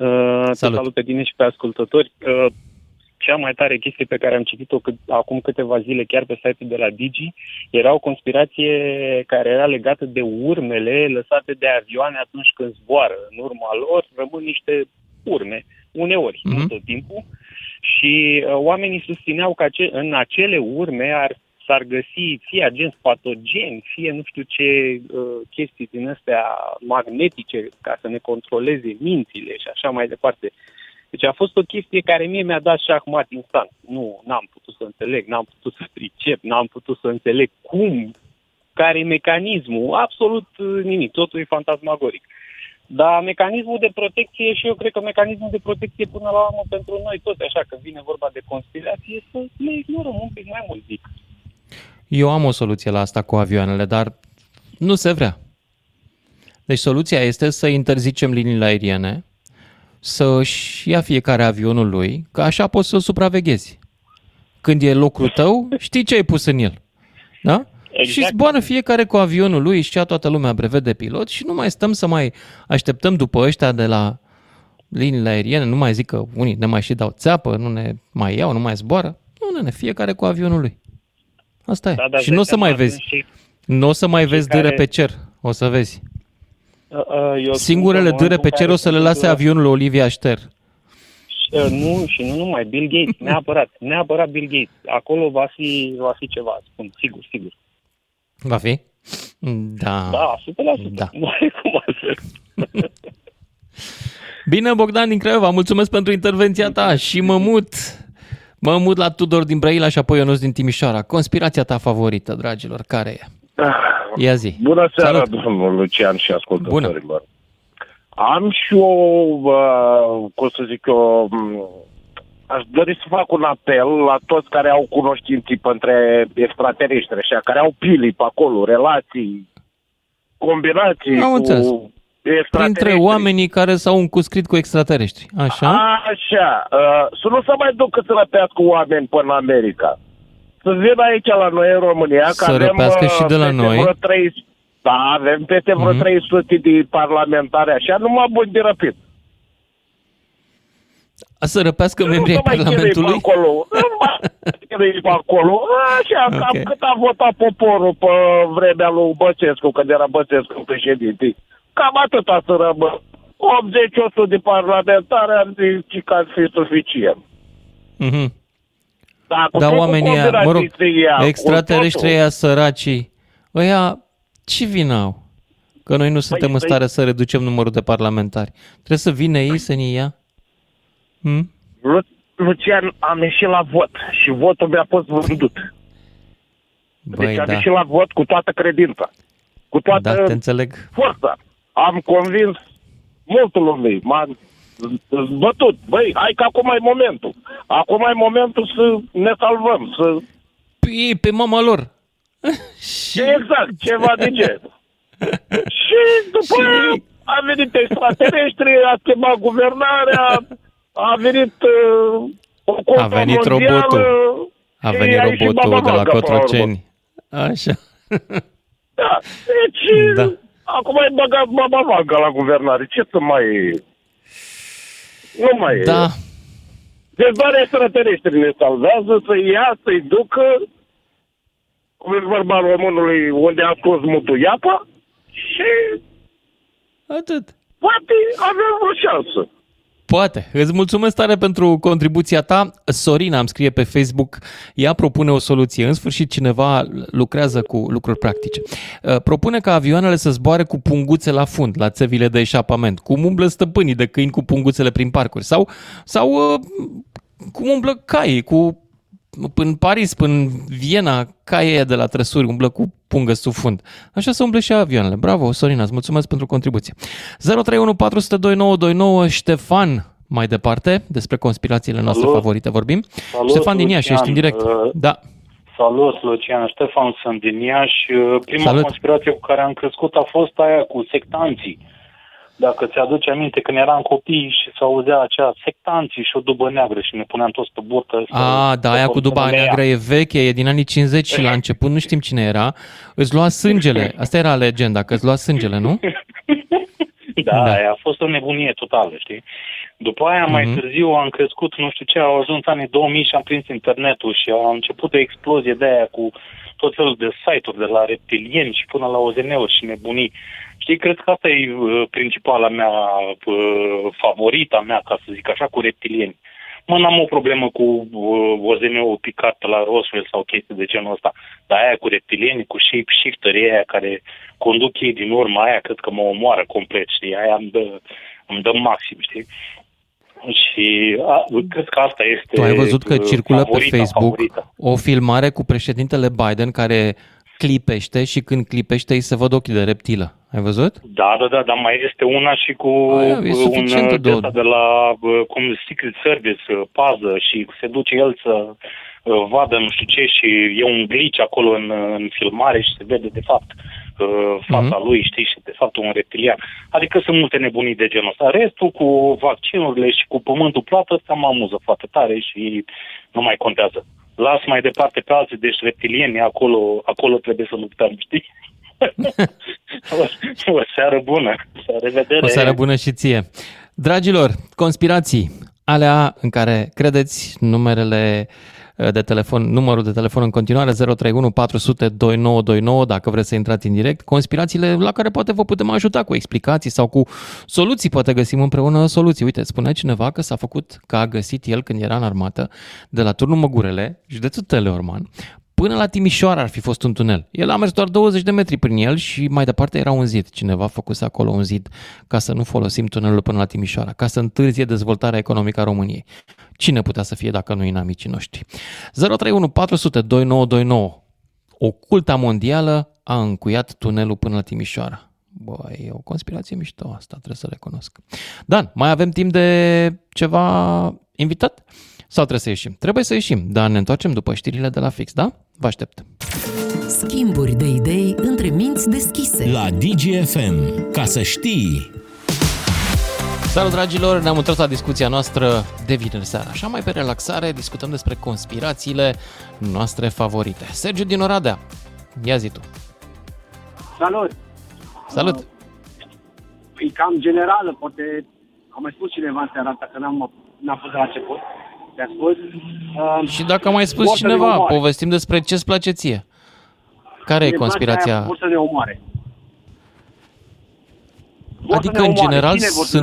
Salut pe tine și pe ascultători. Cea mai tare chestie pe care am citit-o acum câteva zile chiar pe site-ul de la Digi era o conspirație care era legată de urmele lăsate de avioane atunci când zboară. În urma lor rămân niște urme, uneori, nu tot timpul, și oamenii susțineau că în acele urme s-ar găsi fie agenți patogeni, fie nu știu ce chestii din astea magnetice ca să ne controleze mințile și așa mai departe. Deci a fost o chestie care mie mi-a dat șahmat instant. Nu, n-am putut să înțeleg, n-am putut să pricep, n-am putut să înțeleg cum, care e mecanismul, absolut nimic, totul e fantasmagoric. Dar mecanismul de protecție, și eu cred că mecanismul de protecție până la urmă pentru noi toți, așa că vine vorba de conspirație, să le ignorăm un pic mai mult, zic. Eu am o soluție la asta cu avioanele, dar nu se vrea. Deci soluția este să interzicem liniile aeriene, să-și ia fiecare avionul lui, că așa poți să-l supraveghezi. Când e locul tău, știi ce ai pus în el. Da? Exact. Și zboară fiecare cu avionul lui, și ia toată lumea brevet de pilot și nu mai stăm să mai așteptăm după ăștia de la liniile aeriene, nu mai zic că unii ne mai și dau țeapă, nu ne mai iau, nu mai zboară. Nu, fiecare cu avionul lui. Asta e. Da, și nu o să mai vezi. Nu o să mai vezi dâre pe cer. O să vezi. Singurele dâre pe cer o să le lase avionul Olivia Stel. Nu numai Bill Gates, neapărat Bill Gates. Acolo va fi ceva, spun, sigur. Va fi? Da. Da, 100%. Da. Cum altfel. Bine, Bogdan din Craiova, mulțumesc pentru intervenția ta și mă mut la Tudor din Brăila și apoi Ionuț din Timișoara. Conspirația ta favorită, dragilor, care e? Ia zi. Bună seara, domnul Lucian și ascultătorilor. Bună. Am și eu, aș dori să fac un apel la toți care au cunoștinții între extraterestre, așa, care au pilii pe acolo, relații, combinații cu extraterestri. Printre oamenii care s-au încuscrit cu extraterestri, așa? Așa. Să nu se mai ducă să răpească oameni până în America. Să vină aici la noi în România, că avem peste vreo 300 de parlamentari, așa, numai buni de răpit. Să răpească membrii Parlamentului? Nu mai acolo, așa, okay. Cam cât a votat poporul pe vremea lui Băsescu, când era Băsescu președinte. Cam atâta să rămân. 80-100 de parlamentari ar zice că ar fi suficient. Mhm. Dar oamenii aia, mă rog, extraterestrii aia săracii, ăia ce vină au? Că noi nu suntem în stare să reducem numărul de parlamentari. Trebuie să vină ei să ne ia? Lucian, am ieșit la vot și votul mi-a fost vândut. Deci am ieșit la vot cu toată credința, cu toată forța. Am convins multul lume, zbătut. Băi, hai că acum e momentul. Acum e momentul să ne salvăm, să... Ei, pe mama lor. Exact, ceva de genul. Și după aia a venit extraterestri, a schimbat guvernarea, a venit o contra mondială. A venit robotul de la Cotroceni. Așa. Da, deci acum e băgat Baba Vangă la guvernare. Ce să mai... Nu mai e. Dezbarea extraterestri ne salvează, să ia, să-i ducă. vorba românului, unde a scos mutul iapă și... Atât. Poate avem o șansă. Poate. Îți mulțumesc tare pentru contribuția ta. Sorina îmi scrie pe Facebook, ea propune o soluție. În sfârșit, cineva lucrează cu lucruri practice. Propune ca avioanele să zboare cu punguțe la fund, la țevile de eșapament, cum umblă stăpânii de câini cu punguțele prin parcuri, sau cum umblă caii cu... Până Paris, până Viena, caia de la trăsuri umblă cu pungă sub fund. Așa se umblă și avioanele. Bravo, Sorina, îți mulțumesc pentru contribuție. 031402929, Ștefan, mai departe, despre conspirațiile noastre favorite vorbim. Salut, Ștefan din Iași, ești în direct. Da. Salut, Lucian, Ștefan, sunt din Iași. Prima conspirație cu care am crescut a fost aia cu sectanții. Dacă ți-aduce aminte, când eram copii și s-auzea acea sectanții și o dubă neagră și ne puneam toți pe burtă. Da, aia cu duba neagră e veche, e din anii 50 și la început nu știm cine era. Îți lua sângele, asta era legenda, că îți lua sângele, nu? Da, aia a fost o nebunie totală, știi? După aia, mai târziu, am crescut, nu știu ce, au ajuns anii 2000 și am prins internetul și a început o explozie de aia cu tot felul de site-uri, de la reptilieni și până la OZN-uri și nebunii. Știi, cred că asta e principala mea, favorita mea, ca să zic așa, cu reptilieni. Mă, n-am o problemă cu OZN-ul picat la Roswell sau chestii de genul ăsta, dar aia cu reptilieni, cu shape-shifterii aia care conduc ei din urmă, aia cred că mă omoară complet, știi, aia îmi dă maxim, știi? Și cred că asta este. Tu ai văzut că circulă pe Facebook o filmare cu președintele Biden care clipește și când clipește îi se văd ochii de reptilă. Ai văzut? Da, dar mai este una și cu un ăsta de la cum Secret Service, pază, și se duce el să vadă nu știu ce și e un glitch acolo în filmare și se vede de fapt fața lui, știi, și de fapt un reptilian. Adică sunt multe nebunii de genul ăsta. Restul cu vaccinurile și cu pământul plată, asta mă amuză foarte tare și nu mai contează. Las mai departe pe alții, deci reptilieni, acolo trebuie să luptăm, știi? O seară bună! La revedere! O seară bună și ție! Dragilor, conspirații, alea în care credeți, numerele de telefon, numărul de telefon în continuare 031 400 2929, dacă vreți să intrați în direct, conspirațiile la care poate vă putem ajuta cu explicații sau cu soluții, poate găsim împreună soluții. Uite, spunea cineva că s-a făcut, că a găsit el când era în armată, de la Turnul Măgurele, județul Teleorman, până la Timișoara ar fi fost un tunel. El a mers doar 20 de metri prin el și mai departe era un zid. Cineva făcuse acolo un zid ca să nu folosim tunelul până la Timișoara, ca să întârzie dezvoltarea economică a României. Cine putea să fie dacă nu inamicii noștri? 031 400 2929. Oculta mondială a încuiat tunelul până la Timișoara. Băi, e o conspirație mișto asta, trebuie să recunosc. Dan, mai avem timp de ceva invitat? Sau trebuie să ieșim? Trebuie să ieșim, dar ne întoarcem după știrile de la fix, da? Vă aștept! Schimburi de idei între minți deschise la DGFM. Ca să știi! Salut, dragilor! Ne-am întors la discuția noastră de vineri seara. Așa, mai pe relaxare, discutăm despre conspirațiile noastre favorite. Sergiu din Oradea, ia zi tu! Salut! Salut! E cam generală, poate... Am mai spus cineva în seara asta, că n-am fost la început. Te-a spus. Și dacă a mai spus cineva, povestim despre ce-ți place ție. Care e conspirația? Vor să ne omoare. Adică, în general, Care vor să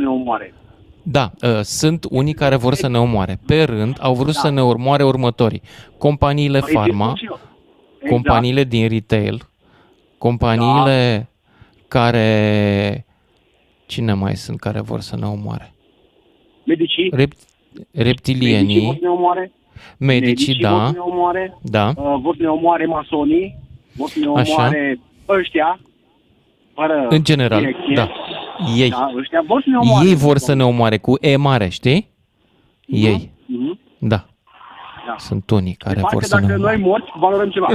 ne omoare? Da, sunt unii care vor să ne omoare. Pe rând, au vrut să ne omoare următorii. Companiile pharma, companiile din retail, companiile care... Cine mai sunt care vor să ne omoare? Medicii. Reptilienii. Medicii vor să ne omoare. Medicii, da. Vor să ne omoare. Da. Vor să ne omoare masonii. Vor să ne omoare ăștia. Fără în general, direcție. Da. Ei. Da, ăștia vor să ne omoare. Ei vor să ne omoare cu E mare, știi? Ei. Da. Sunt unii care vor să ne omoare. Dacă noi morți, valorăm ceva.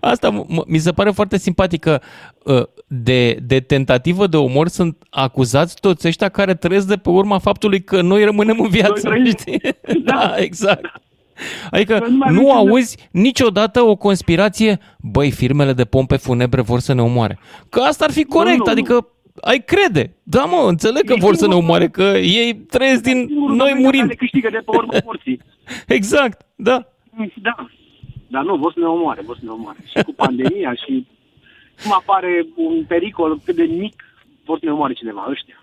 Asta mi se pare foarte simpatică. De tentativă de omor sunt acuzați toți ăștia care trăiesc de pe urma faptului că noi rămânem în viață. Da, exact. Adică nu auzi niciodată o conspirație, băi, firmele de pompe funebre vor să ne omoare. Că asta ar fi corect, adică ai crede. Da, mă, înțeleg că vor să ne omoare, că ei trăiesc din noi murind. Exact, da. Dar nu, vor să ne omoare, vor să ne omoare. Și cu pandemia și cum apare un pericol cât de mic, vor să ne omoare cineva ăștia.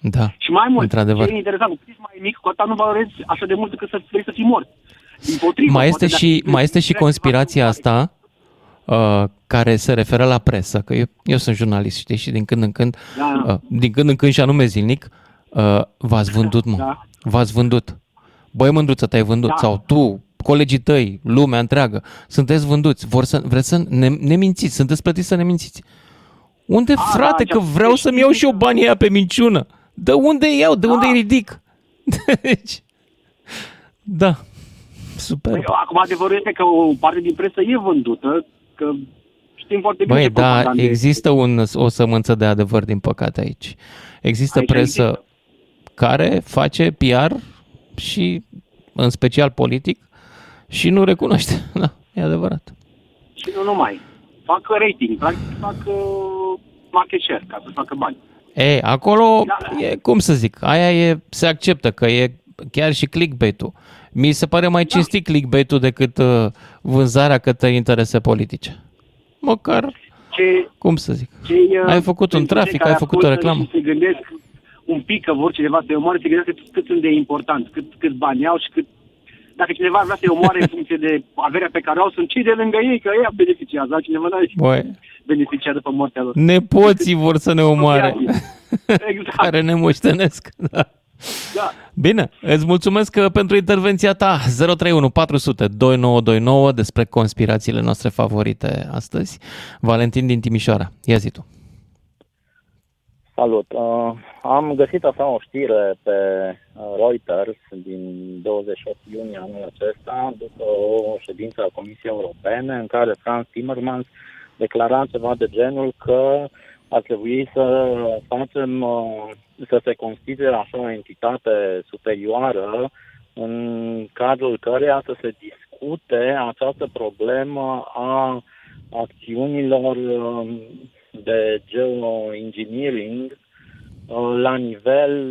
Da, și mai mult, ce e interesant, cu cât ești mai mic, cu atât nu valorezi așa de mult decât să vrei să fii mort. Împotrivă, mai este și conspirația asta care se referă la presă, că eu sunt jurnalist, știi, și din când în când și anume zilnic, v-ați vândut, mă. Da. V-ați vândut. Băi, Mândruță, te-ai vândut. Da. Sau tu, colegii tăi, lumea întreagă, sunteți vânduți. Vreți să ne mințiți, sunteți plătiți să ne mințiți. Unde, frate, că vreau să-mi iau și eu banii aia pe minciună. De unde iau? De unde îi ridic? Deci, da. Super. Păi, acum adevărul este că o parte din presă e vândută, că știm foarte bine. Băi, da, există o sămânță de adevăr, din păcate, aici. Există presă care face PR și, în special, politic și nu recunoaște. Da, e adevărat. Și nu numai. Fac rating, practic fac market share, ca să facă bani. Ei, acolo, e, cum să zic, aia e, se acceptă, că e chiar și clickbait-ul. Mi se pare mai cinstit clickbait-ul decât vânzarea către interese politice. Măcar, cum să zic, ai făcut un trafic, ai făcut o reclamă. Se gândesc un pic că vor cineva să-i omoare, se gândesc cât sunt de important, cât bani au și cât... Dacă cineva vrea să-i omoare în funcție de averea pe care au, sunt cei de lângă ei, că ei beneficiază, altcineva n-a beneficiat după moartea lor. Nepoții vor să ne omoare, exact. Care ne moștenesc. Da. Da. Bine, îți mulțumesc pentru intervenția ta. 031 400 2929 despre conspirațiile noastre favorite astăzi. Valentin din Timișoara, ia zi tu. Salut! Am găsit așa o știre pe Reuters din 28 iunie anul acesta, după o ședință a Comisiei Europene, în care Frans Timmermans declara ceva de genul că ar trebui să se considere așa o entitate superioară în cadrul căreia să se discute această problemă a acțiunilor de geoengineering la nivel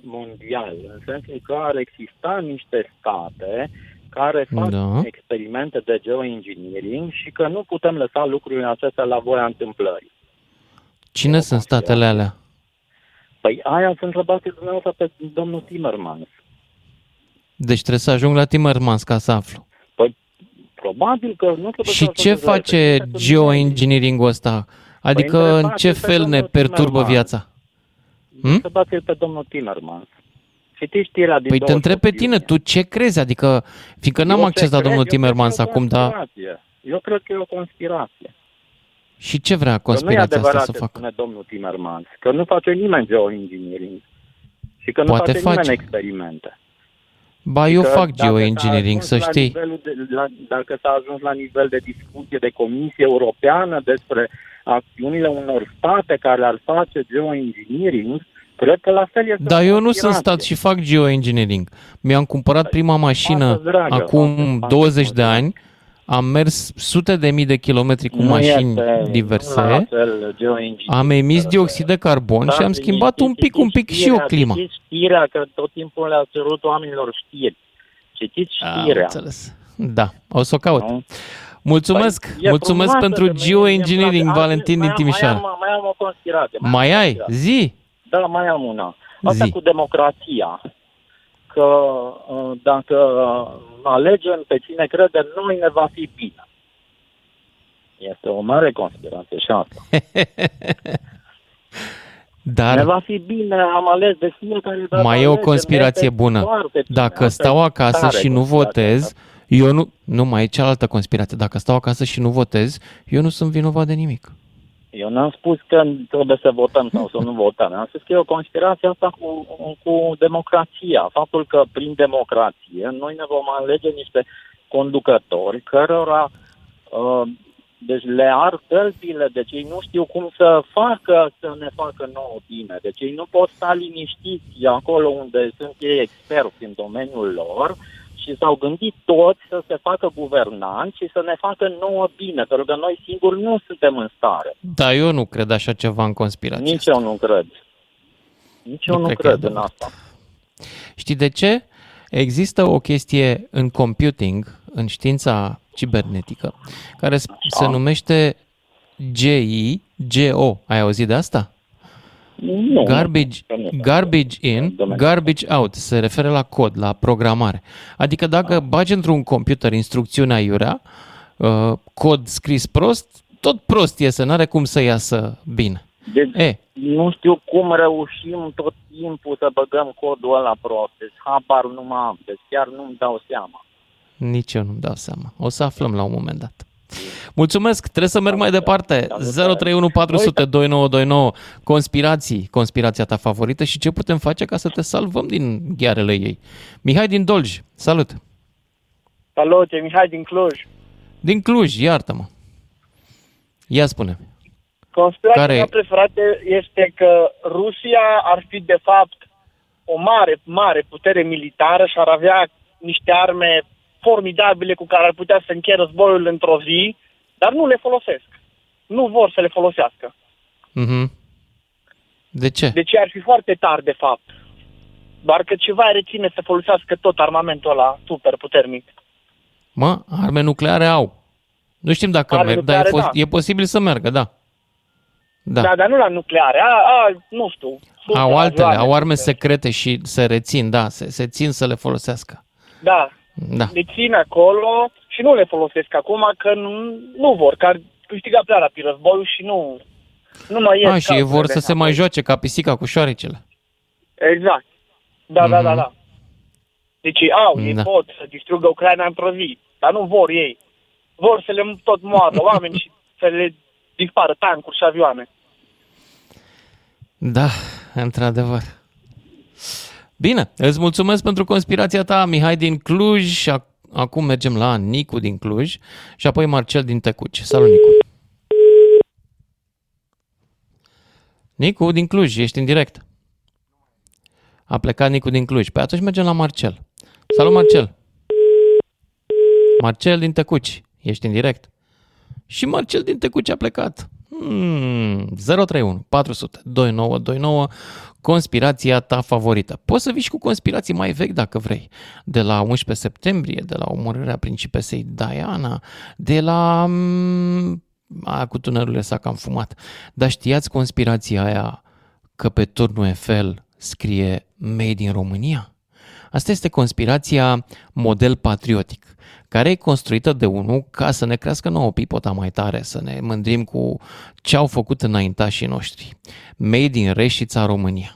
mondial, în sensul că ar exista niște state care fac experimente de geoengineering și că nu putem lăsa lucrurile acestea la voia întâmplării. Cine sunt statele alea? Păi aia sunt întrebați dumneavoastră pe domnul Timmermans. Deci trebuie să ajung la Timmermans ca să aflu. Păi probabil că nu trebuie. Și ce face geoengineering-ul ăsta? Adică păi în ce fel ne perturbă viața? Întrebați-l pe domnul Timmermans. Citiți știrea din 28 iunie. Păi te întreb pe tine, tu ce crezi? Adică, fiindcă n-am acces la domnul Timmermans acum, dar... Eu cred că e o conspirație. Și ce vrea conspirația asta să facă? Că nu e adevărat, spune domnul Timmermans, că nu face nimeni geoengineering și că poate nu face nimeni experimente. Ba, eu fac geoengineering, să știi. Dacă s-a ajuns la nivel de discuție de Comisie Europeană despre acțiunile unor state care ar face geoengineering, cred că la fel este. Dar eu nu sunt stat și fac geoengineering. Mi-am cumpărat prima mașină acum 20 de ani. Am mers sute de mii de kilometri cu mașini diverse, am emis dioxid de carbon și am schimbat un pic și eu clima. Citiți știrea, că tot timpul le-a cerut oamenilor știri. Citiți știrea. Am înțeles. Da, o să o caut. No. Mulțumesc pentru geoengineering, Valentin din Timișoara. Mai am o conspirație. Mai ai? Zi! Da, mai am una. Asta cu democrația. Că dacă alegem pe cine credem noi, ne va fi bine. Este o mare conspirație și asta. Dar ne va fi bine, am ales de fiecare dată. Mai e o conspirație bună. Dacă stau acasă și nu votez, eu nu... Nu, mai e cealaltă conspirație. Dacă stau acasă și nu votez, eu nu sunt vinovat de nimic. Eu n-am spus că trebuie să votăm sau să nu votăm. Am spus că e o conspirație asta cu democrația. Faptul că prin democrație noi ne vom alege niște conducători cărora deci le ard tălpile, deci ei nu știu cum să ne facă nouă bine. Deci ei nu pot sta liniștiți acolo unde sunt ei experți în domeniul lor și s-au gândit toți să se facă guvernanți și să ne facă nouă bine, pentru că noi singuri nu suntem în stare. Dar eu nu cred așa ceva în conspirație. Nici eu nu cred. Nici eu nu cred în asta. Știi de ce? Există o chestie în computing, în știința cibernetică, care se numește GIGO. Ai auzit de asta? Nu, garbage in, garbage out. Se referă la cod, la programare. Adică dacă bagi într-un computer instrucțiunea iurea, cod scris prost, tot prost iese, n-are cum să iasă bine. Deci, nu știu cum reușim tot timpul să băgăm codul ăla prost. Deci, habar nu mă am. Deci, chiar nu-mi dau seama. Nici eu nu-mi dau seama. O să aflăm la un moment dat. Mulțumesc, trebuie să merg mai departe. 031402929. Conspirația ta favorită și ce putem face ca să te salvăm din ghearele ei. Mihai din Dolj, salut. Salut, e Mihai din Cluj. Din Cluj, iartă-mă. Ia spune. Conspirația mea preferată este că Rusia ar fi de fapt o mare, mare putere militară și ar avea niște arme formidabile cu care ar putea să încheie războiul într-o zi, dar nu le folosesc. Nu vor să le folosească. Mm-hmm. De ce? Deci ar fi foarte tari, de fapt. Doar că ceva reține să folosească tot armamentul ăla super puternic. Mă, arme nucleare au. Nu știm dacă merg, nucleare, dar e posibil să meargă, da. Da, dar nu la nucleare. Nu știu. Au altele, au arme secrete și se rețin, da, se țin să le folosească. Da. Da. Le țin acolo și nu le folosesc acum că nu vor, că ar câștiga prea rapid războiul și nu mai e. Și ei vor să se mai joace ca pisica cu șoarecele. Exact. Da. Deci ei pot să distrugă Ucraina într-o zi, dar nu vor ei. Vor să le tot moară oameni și să le dispară tancuri și avioane. Da, într-adevăr. Bine, îți mulțumesc pentru conspirația ta, Mihai din Cluj, și acum mergem la Nicu din Cluj și apoi Marcel din Tecuci. Salut, Nicu! Nicu din Cluj, ești în direct. A plecat Nicu din Cluj. Păi atunci mergem la Marcel. Salut, Marcel! Marcel din Tecuci, ești în direct. Și Marcel din Tecuci a plecat. 031 400 2929, conspirația ta favorită. Poți să vii și cu conspirații mai vechi dacă vrei. De la 11 septembrie, de la omorârea principesei Diana, de la... cu tunelurile s-a cam fumat. Dar știați conspirația aia că pe turnul Eiffel scrie Made in România? Asta este conspirația model patriotic, care e construită de unul ca să ne crească nouă pipota mai tare, să ne mândrim cu ce au făcut înaintașii noștri. Made in Reșița, România.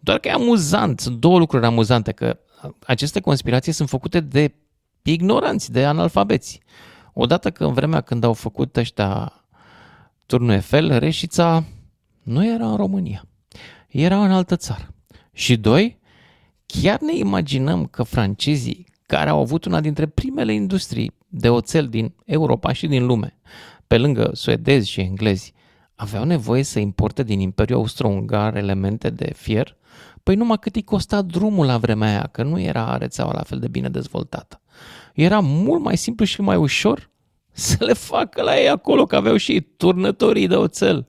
Doar că e amuzant, sunt două lucruri amuzante, că aceste conspirații sunt făcute de ignoranți, de analfabeți. Odată că în vremea când au făcut ăștia turnul Eiffel, Reșița nu era în România, era în altă țară. Și doi, chiar ne imaginăm că francezii, care au avut una dintre primele industrii de oțel din Europa și din lume, pe lângă suedezi și englezi, aveau nevoie să importe din Imperiul Austro-Ungar elemente de fier? Păi numai cât îi costa drumul la vremea aia, că nu era rețeaua la fel de bine dezvoltată. Era mult mai simplu și mai ușor să le facă la ei acolo, că aveau și ei turnătorii de oțel.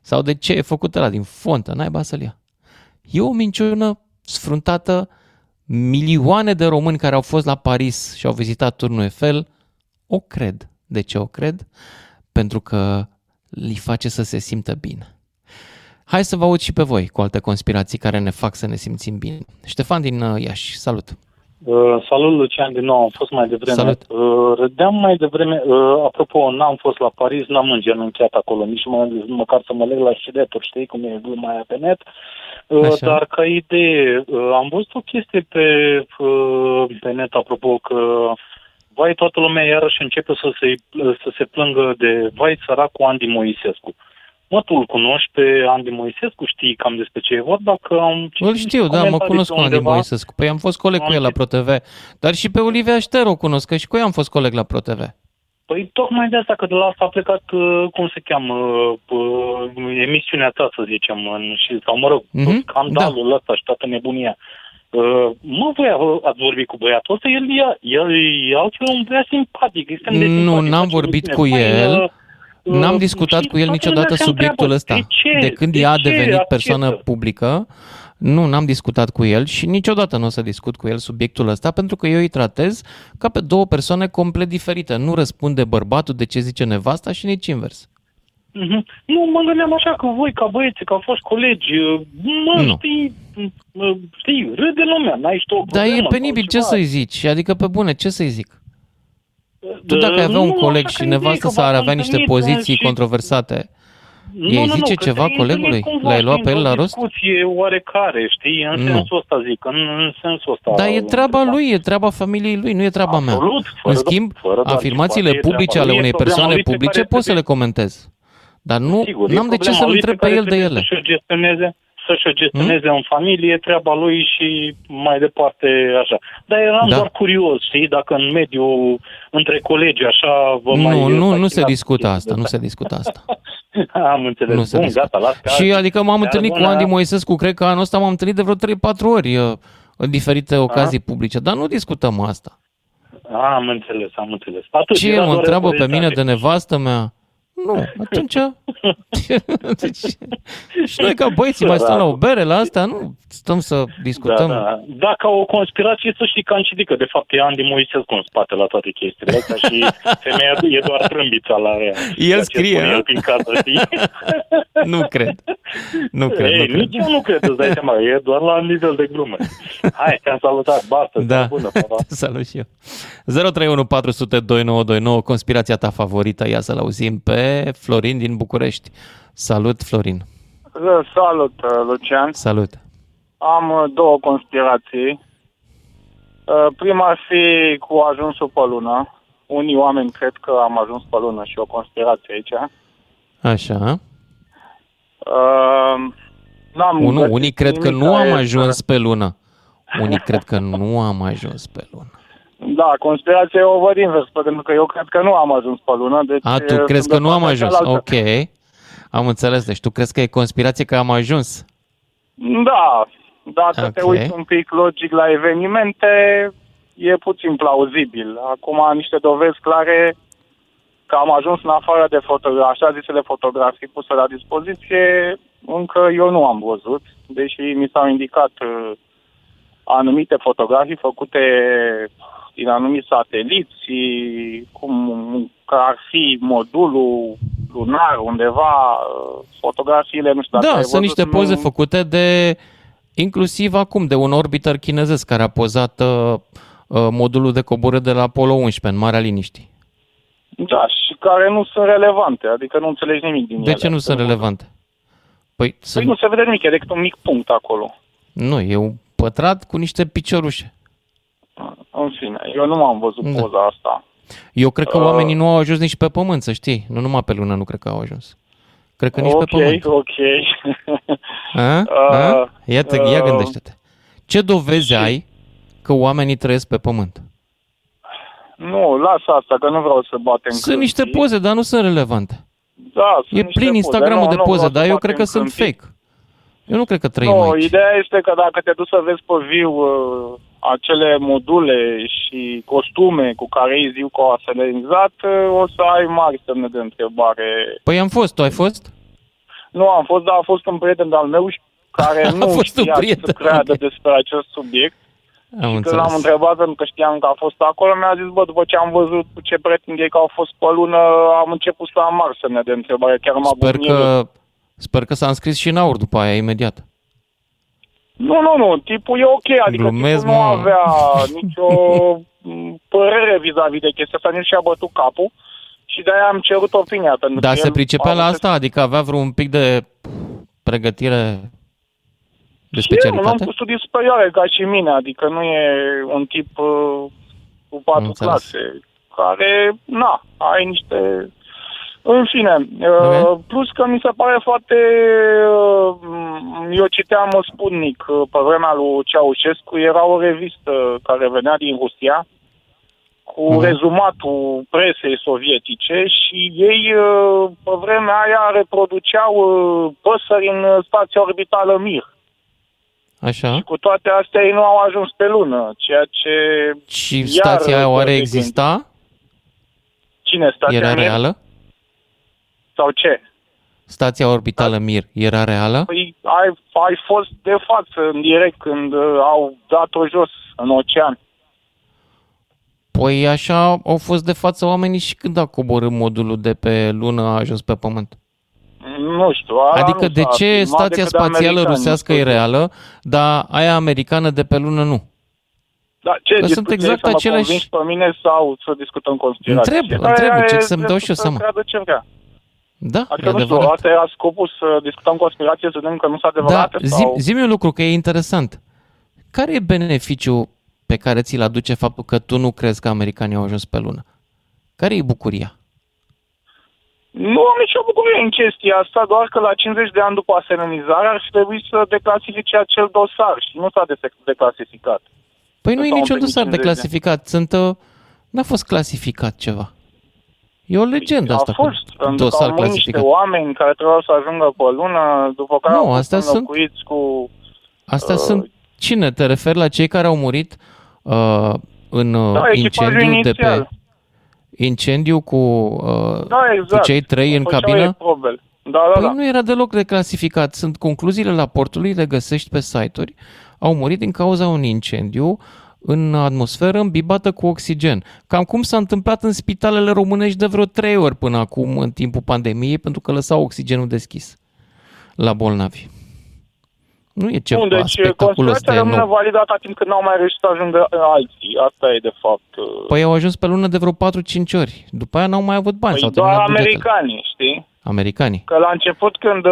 Sau de ce e făcut ăla din fontă, naiba să-l ia. E o minciună sfruntată. Milioane de români care au fost la Paris și au vizitat turnul Eiffel o cred. De ce o cred? Pentru că li face să se simtă bine. Hai să vă aud și pe voi cu alte conspirații care ne fac să ne simțim bine. Ștefan din Iași, salut! Salut, Lucian, din nou, am fost mai devreme. Salut! Râdeam mai devreme, apropo, n-am fost la Paris, n-am îngenunchiat acolo, nici măcar să mă leg la șireturi, știi cum e gluma pe net. Așa. Dar ca idee, am văzut o chestie pe net, apropo, că vai, toată lumea iarăși începe să se plângă de vai, săracul Andy Moisescu. Mă, tu îl cunoști pe Andy Moisescu, știi cam despre ce e vorba? Îl știu, da, mă cunosc cu Andy Moisescu. Păi am fost coleg cu el la ProTV, dar și pe Olivia Stel o cunosc, că și cu ea am fost coleg la ProTV. Păi tocmai de asta, că de la asta a plecat, cum se cheamă, emisiunea ta, să zicem, sau mă rog, scandalul ăsta și toată nebunia. Mă, voi ați vorbit cu băiatul ăsta, el e altfel un băiat simpatic. Nu, n-am vorbit cu el, n-am discutat cu el niciodată subiectul ăsta. De când ea a devenit persoană publică, Nu, n-am discutat cu el și niciodată nu o să discut cu el subiectul ăsta, pentru că eu îi tratez ca pe două persoane complet diferite. Nu răspunde bărbatul de ce zice nevasta și nici invers. Mm-hmm. Nu, mă gândeam așa că voi, ca băieți, că au fost colegi, știi, râde lumea, n-ai știu o problemă. Dar e penibil, ce să-i zici? Adică, pe bune, ce să-i zic? Tu dacă avea un coleg și nevastă s-ar avea niște poziții controversate... Ei zice ceva colegului? L-ai luat pe el la rost? E oarecare, știi? În sensul ăsta zic, în sensul ăsta. Dar e treaba lui, e treaba familiei lui, nu e treaba mea. În schimb, afirmațiile publice ale unei persoane publice poți să le comentez. Dar nu, n-am de ce să-l întreb pe el de ele. Să-și o gestioneze în familie, treaba lui și mai departe așa. Dar eram doar curios, știi, dacă în mediul, între colegi, așa... Nu se discută asta. Am înțeles. Și adică m-am întâlnit cu Andy Moisescu, cred că anul ăsta m-am întâlnit de vreo 3-4 ori în diferite ocazii publice, dar nu discutăm asta. Am înțeles. Atunci, ce mă întreabă pe mine de nevastă mea? Nu, atunci... și noi ca băieții mai stăm la o bere, la asta, nu stăm să discutăm. Da. Dacă o conspirație, să știi că am citit, că de fapt e Andy Moisescu în spate la toate chestiile astea și femeia e doar trâmbița la ea. El scrie. El prin casă, știi? Nu cred. Ei, nici eu nu cred, îți dai seama, e doar la nivel de glumă. Hai, te-am salutat, basta, bună. Te salut și eu. 031 400 2929, conspirația ta favorită, ia să-l auzim pe Florin din București. Salut, Florin! Salut, Lucian! Salut! Am două conspirații. Prima ar fi cu ajunsul pe lună. Unii oameni cred că am ajuns pe lună și o conspirație aici. Așa. Unii cred că nu am ajuns pe lună. Da, conspirația o văd invers, pentru că eu cred că nu am ajuns pe lună. Deci tu crezi că nu am ajuns, ok. Am înțeles, deci tu crezi că e conspirație că am ajuns? Da, dacă te uiți un pic logic la evenimente, e puțin plauzibil. Acum niște dovezi clare că am ajuns în afară de așa zisele fotografii puse la dispoziție, încă eu nu am văzut, deși mi s-au indicat anumite fotografii făcute din anumite sateliți, cum că ar fi modulul lunar undeva, fotografiile, nu știu dacă ai văzut. Da, sunt niște poze făcute de, inclusiv acum, de un orbiter chinezesc care a pozat modulul de coborâre de la Apollo 11 în Marea Liniștii. Da, și care nu sunt relevante, adică nu înțelegi nimic din ele. De ce nu sunt relevante? Păi nu se vede nimic, e decât un mic punct acolo. Nu, e un pătrat cu niște piciorușe. În fine, eu nu am văzut poza asta. Eu cred că oamenii nu au ajuns nici pe pământ, să știi. Nu numai pe lună nu cred că au ajuns. Cred că nici pe pământ. Ia gândește-te. Ce dovezi ai că oamenii trăiesc pe pământ? Nu, lasă asta, că nu vreau să batem. Sunt niște poze, dar nu sunt relevante. Da, e plin Instagramul de poze, dar eu cred că sunt fake. Eu nu cred că trăim aici. Ideea este că dacă te duci să vezi pe viu acele module și costume cu care ei zic că au aselenizat, o să ai mari semne de întrebare. Păi am fost, tu ai fost? Nu am fost, dar a fost un prieten al meu care nu știa să creadă despre acest subiect. Și când l-am întrebat, pentru că știam că a fost acolo, mi-a zis, după ce am văzut cu ce pretinde ei că au fost pe lună, am început să am mari semne de întrebare. Chiar m-a bunit. Sper că s-a înscris și în aur după aia, imediat. Nu, tipul e ok, adică glumez, tipul nu avea nicio părere vis-a-vis de chestia asta, nici și-a bătut capul și de-aia am cerut opinia. Dar se pricepea la asta? Adică avea vreun pic de pregătire de specialitate? Nu, am cu studii superioare ca și mine, adică nu e un tip cu 4 clase, care, ai niște... În fine, plus că mi se pare foarte... Eu citeam o Sputnik pe vremea lui Ceaușescu, era o revistă care venea din Rusia cu rezumatul presei sovietice și ei pe vremea aia reproduceau păsări în spația orbitală Mir. Așa. Și cu toate astea ei nu au ajuns pe lună, ceea ce... Și stația aia oare exista? Cine, stația Mir? Era reală? Sau ce? Stația orbitală Mir era reală? Păi, ai fost de față în direct când au dat-o jos în ocean. Păi așa au fost de față oamenii și când a coborât modulul de pe lună, a ajuns pe pământ. Nu știu. Adică de ce stația spațială rusească e reală, dar aia americană de pe lună nu? Da, ce sunt exact aceleași... Pe mine sau să discutăm conspirații? Întreb, ce să-mi dau și eu seama. Da, adică, nu știu, asta era scopul, să discutăm conspirație, să vedem că nu s-a adevărat. Da, sau... zi-mi un lucru, că e interesant. Care e beneficiul pe care ți-l aduce faptul că tu nu crezi că americanii au ajuns pe lună? Care e bucuria? Nu am nicio bucurie în chestia asta, doar că la 50 de ani după aselenizare ar fi trebuit să declasifice acel dosar și nu s-a declasificat. Păi nu e niciun dosar declasificat, n-a fost clasificat ceva. E o legendă asta cu dosar clasificat. Au fost niște oameni care trebuiau să ajungă pe lună, după care au fost înlocuiți cu... Astea sunt... Cine? Te referi la cei care au murit în incendiu de pe... Incendiu cu, cu cei trei în cabină? Da. Păi nu era deloc declasificat. Sunt concluziile raportului, le găsești pe site-uri. Au murit din cauza un incendiu în atmosferă îmbibată cu oxigen. Cam cum s-a întâmplat în spitalele românești de vreo 3 ori până acum, în timpul pandemiei, pentru că lăsau oxigenul deschis la bolnavi. Nu e ceva spectaculos de nou. Deci, conspirația validă atâta timp când n-au mai reușit să ajungă alții. Asta e, de fapt... Păi au ajuns pe lună de vreo 4-5 ori. După aia n-au mai avut bani. Păi doar americanii, știi? Americanii. Că la început, când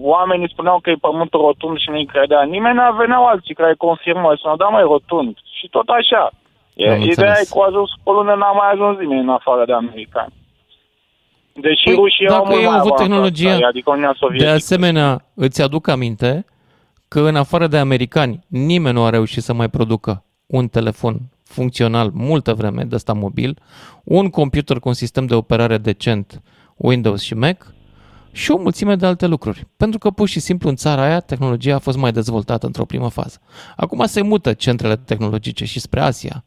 oamenii spuneau că e pământul rotund și nu-i credea nimeni, veneau alții care confirmă, spuneau, da, mai rotund. Și tot așa. Ideea e că a ajuns pe lună, n-a mai ajuns nimeni în afară de americani. Deși rușii au mult mai avut tehnologia asta, adică Uniunea Sovietică. De asemenea, îți aduc aminte că în afară de americani nimeni nu a reușit să mai producă un telefon funcțional multă vreme, de ăsta mobil, un computer cu un sistem de operare decent, Windows și Mac, și o mulțime de alte lucruri. Pentru că pur și simplu în țara aia tehnologia a fost mai dezvoltată într-o primă fază. Acum se mută centrele tehnologice și spre Asia.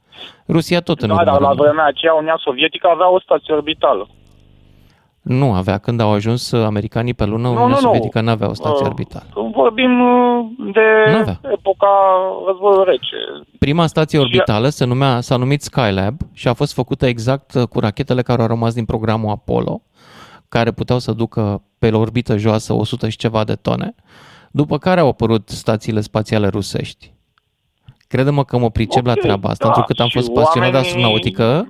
Rusia tot în urmă. Da, dar la vremea aceea Uniunea Sovietică avea o stație orbitală. Nu avea. Când au ajuns americanii pe lună, Uniunea Sovietică nu avea o stație orbitală. Vorbim de epoca războiului rece. Prima stație orbitală s-a numit Skylab și a fost făcută exact cu rachetele care au rămas din programul Apollo, care puteau să ducă pe orbită joasă 100 și ceva de tone, după care au apărut stațiile spațiale rusești. Crede-mă că mă pricep la treaba asta, pentru că am fost pasionat de astronautică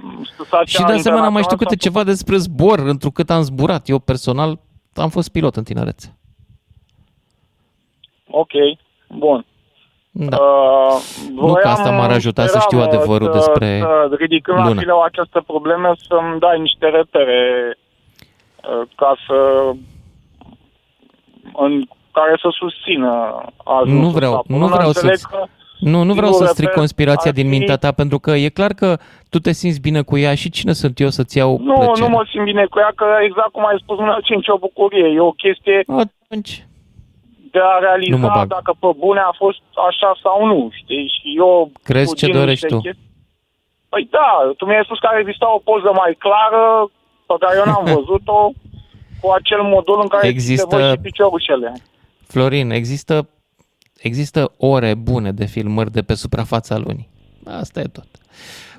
și de asemenea mai știu câte ceva despre zbor, întrucât am zburat. Eu personal am fost pilot în tinerețe. Ok, bun. Da. Nu că asta m-ar ajuta să știu adevărul despre lună. Ridicând la fileu această problemă, să-mi dai niște repere ca să... care să susțină ajunsul. Nu vreau să... Nu vreau să stric conspirația din mintea ta, pentru că e clar că tu te simți bine cu ea și cine sunt eu să-ți iau plăcerea? Nu mă simt bine cu ea, că exact cum ai spus, nu e nicio bucurie. E o chestie de a realiza dacă pe bune a fost așa sau nu, știi? Și eu... Crezi ce dorești tu? Păi da, tu mi-ai spus că ar exista o poză mai clară, pe care eu n-am văzut-o, cu acel modul în care există voi și piciorușele. Florin, există ore bune de filmări de pe suprafața lunii. Asta e tot.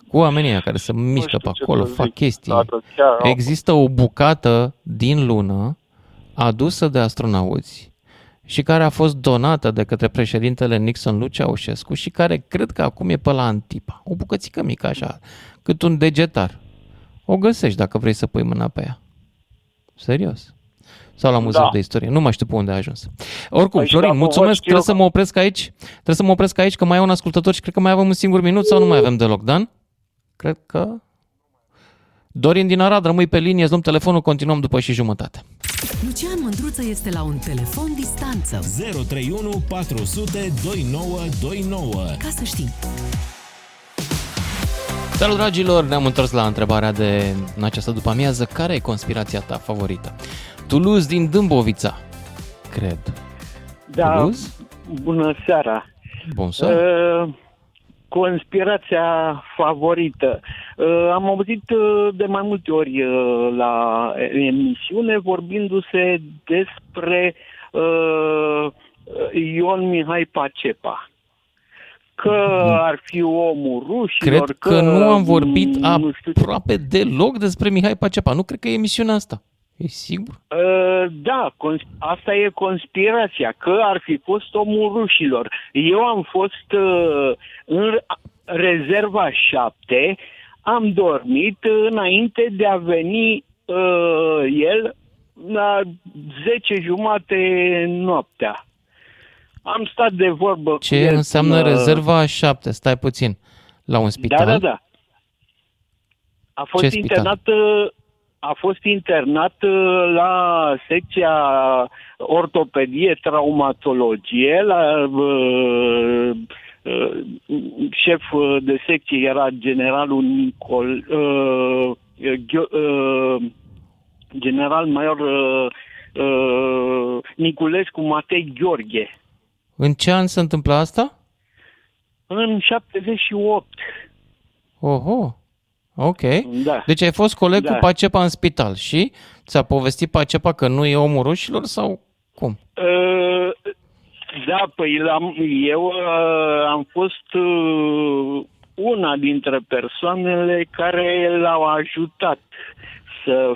Cu oamenii care se mișcă pe acolo, fac chestii. Există o bucată din lună adusă de astronauți și care a fost donată de către președintele Nixon lui Ceaușescu și care cred că acum e pe la Antipa. O bucățică mică așa, cât un degetar. O găsești dacă vrei să pui mâna pe ea. Serios. Sau la Muzeul de Istorie. Nu mai știu pe unde a ajuns. Oricum, Florin, mulțumesc. Trebuie să mă opresc aici, că mai e un ascultător și cred că mai avem un singur minut sau nu mai avem deloc, Dan? Cred că... Dorin din Arad, rămâi pe linie, îți luăm telefonul, continuăm după și jumătate. Lucian Mîndruță este la un telefon distanță. 031 400 2929. Ca să știi. Salut, dragilor! Ne-am întors la întrebarea de în această după-amiază. Care e conspirația ta favorită? Toulouse din Dâmbovița, cred. Da, Toulouse? Bună seara! Bună seara! Conspirația favorită. Am auzit de mai multe ori la emisiune vorbindu-se despre Ion Mihai Pacepa. Că ar fi omul rușilor... Cred că nu am vorbit aproape deloc despre Mihai Pacepa. Nu cred că e emisiunea asta. E sigur? Da, asta e conspirația, că ar fi fost omul rușilor. Eu am fost în rezerva 7, am dormit înainte de a veni el la 10:30 noaptea. Am stat de vorbă. Ce înseamnă rezerva 7? Stai puțin. La un spital? Da. A fost internat la secția ortopedie, traumatologie, la șef de secție era generalul general major Niculescu Matei Gheorghe. În ce an se întâmplă asta? În 78. Oho. Ok. Da. Deci ai fost coleg cu Pacepa în spital și ți-a povestit Pacepa că nu e omul rușilor sau cum? Da, păi eu am fost una dintre persoanele care l-au ajutat să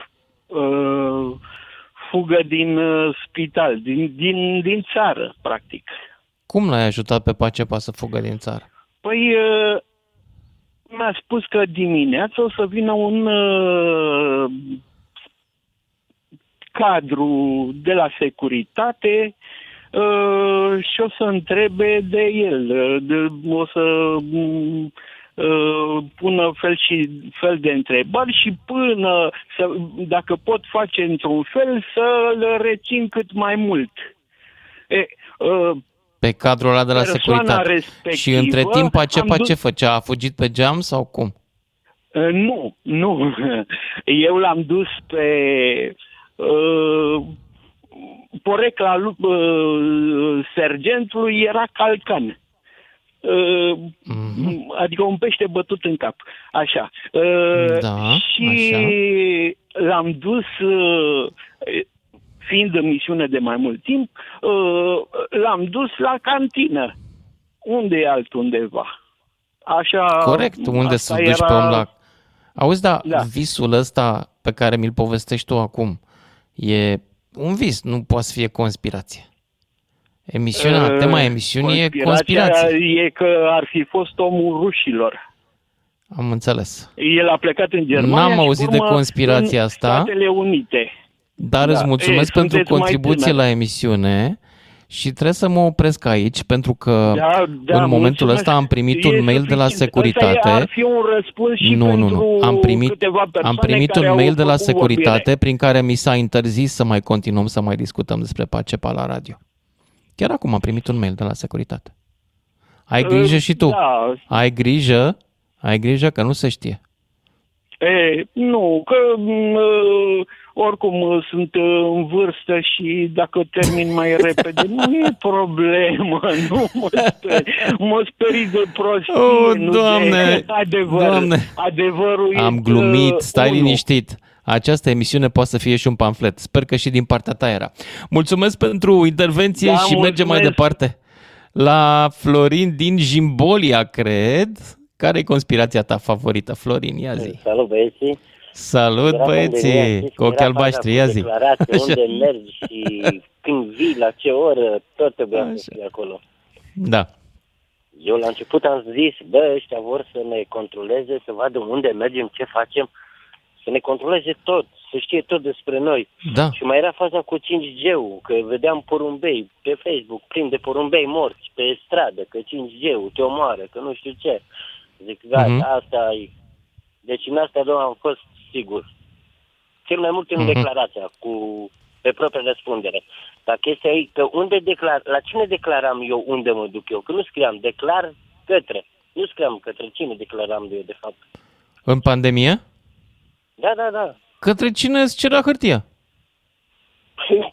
fugă din spital, din țară, practic. Cum l-ai ajutat pe Pacepa să fugă din țară? Păi... mi-a spus că dimineața o să vină un cadru de la securitate și o să întrebe de el. O să pună fel și fel de întrebări și până, dacă pot face într-un fel, să-l rețin cât mai mult. Pe cadrul ăla de la securitate. Și între timp Pacepa ce făcea? A fugit pe geam sau cum? Nu. Eu l-am dus pe porecla sergentului era calcan. Adică un pește bătut în cap. Așa. Și așa. L-am dus... fiind în misiune de mai mult timp, l-am dus la cantină. Unde e altundeva? Așa... Corect, unde să duci pe om la... Auzi, dar visul ăsta pe care mi-l povestești tu acum e un vis, nu poate să fie conspirație. Emisiunea, tema emisiunii e conspirație. E că ar fi fost omul rușilor. Am înțeles. El a plecat în Germania. N-am auzit de conspirația asta. Statele Unite. Dar îți mulțumesc pentru contribuție la emisiune și trebuie să mă opresc aici pentru că în momentul ăsta am primit un mail de la securitate. Ar fi un răspuns și nu. Am primit un mail de la securitate prin care mi s-a interzis să mai continuăm să mai discutăm despre Pacepa la radio. Chiar acum am primit un mail de la securitate. Ai grijă și tu. Da. Ai grijă că nu se știe. Nu, că oricum sunt în vârstă și dacă termin mai repede, nu e problemă, nu mă sperii de prostie, Doamne, adevăr. Doamne. Adevărul am glumit, stai liniștit. Această emisiune poate să fie și un pamflet. Sper că și din partea ta era. Mulțumesc pentru intervenție și mergem mai departe. La Florin din Jimbolia, cred. Care e conspirația ta favorită, Florin? Ia zi. Salut, băieții! Salut, băieții! Cu ochii albaștri, ia zi. Unde mergi și când vii, la ce oră, tot trebuia să fii acolo. Da. Eu la început am zis, ăștia vor să ne controleze, să vadă unde mergem, ce facem, să ne controleze tot, să știe tot despre noi. Da. Și mai era faza cu 5G-ul, că vedeam porumbei pe Facebook, plin de porumbei morți pe stradă, că 5G-ul te omoară, că nu știu ce. Zic, asta e. Deci în astea două am fost sigur. Cel mai mult în declarația, pe propria răspundere. Dar chestia e că la cine declaram eu unde mă duc eu? Că nu scriam, declar către. Nu scriam către cine declaram eu, de fapt. În pandemie? Da. Către cine îți cerea hârtia?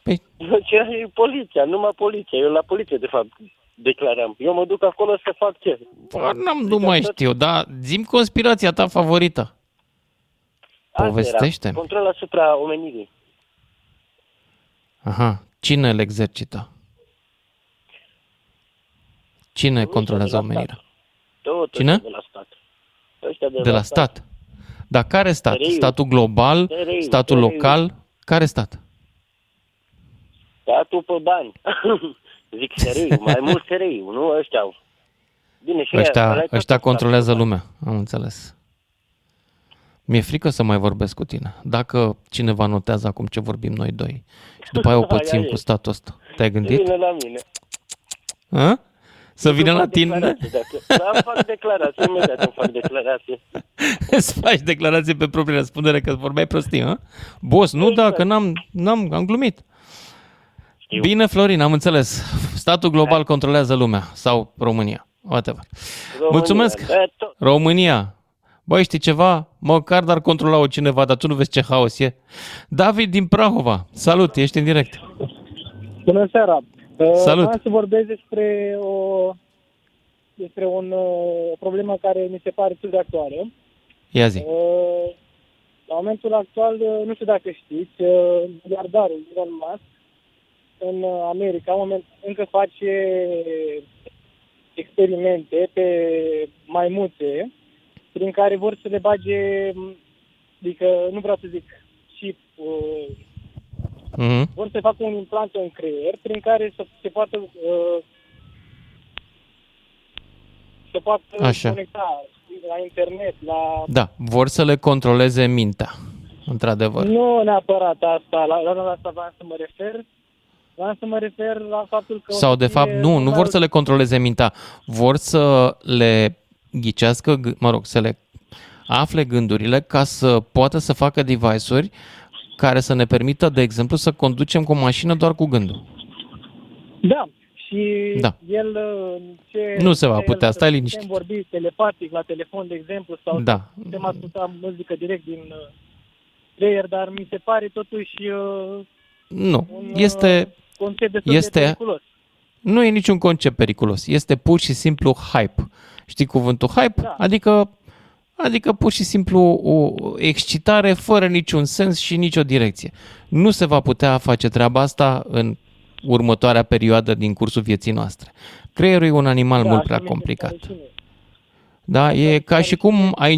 Păi, nu cerea poliția, numai poliția. Eu la poliție, de fapt, declaram. Eu mă duc acolo să fac ce? Nu mai știu, dar zi-mi conspirația ta favorită. Povestește-mi. Control asupra omenirii. Aha. Cine îl exercită? Cine controlează omenirea? Cine? De la stat. De la stat. Dar care stat? Statul global? Statul local? Care stat? Statul pe bani. Zic serei, mai mult serei, nu? Ăștia au. Bine, și ăștia controlează lumea, am înțeles. Mi-e frică să mai vorbesc cu tine. Dacă cineva notează acum ce vorbim noi doi și după aia o pățim cu statul ăsta, te-ai gândit? Să vină la mine. A? Să vină la tine? Am fac declarații, imediat îmi fac declarații. Îți faci declarații pe proprie răspundere că vorbeai prostii, hă? Boss, nu, da, că am glumit. Știu. Bine, Florin, am înțeles. Statul global controlează lumea sau România. Whatever. Mulțumesc! România! Băi, știi ceva? Măcar dar controla-o cineva, dar tu nu vezi ce haos e. David din Prahova, salut, ești în direct. Bună seara! Salut! Vreau să vorbesc despre o problemă care mi se pare cel de actuală. Ia zi! La momentul actual, nu știu dacă știți, miliardarul Elon Musk în America încă face experimente pe maimuțe prin care vor să le bage, adică nu vreau să zic chip, vor să facă un implant în creier prin care să se poată conecta la internet, la... Da, vor să le controleze mintea, într-adevăr. Nu neapărat asta, la asta vreau să mă refer. Vreau să mă refer la faptul că... Sau, de fapt, nu vor să le controleze mintea. Vor să le ghicească, să le afle gândurile ca să poată să facă device-uri care să ne permită, de exemplu, să conducem cu o mașină doar cu gândul. Da. Și el... nu se va putea, stai liniștit. Putem vorbi telepatic la telefon, de exemplu, sau putem asculta muzică direct din player, dar mi se pare totuși... Nu, este nu e niciun concept periculos, este pur și simplu hype. Știi cuvântul hype? Da. Adică pur și simplu o excitare fără niciun sens și nicio direcție. Nu se va putea face treaba asta în următoarea perioadă din cursul vieții noastre. Creierul e un animal mult prea complicat. Da, e ca și cum ai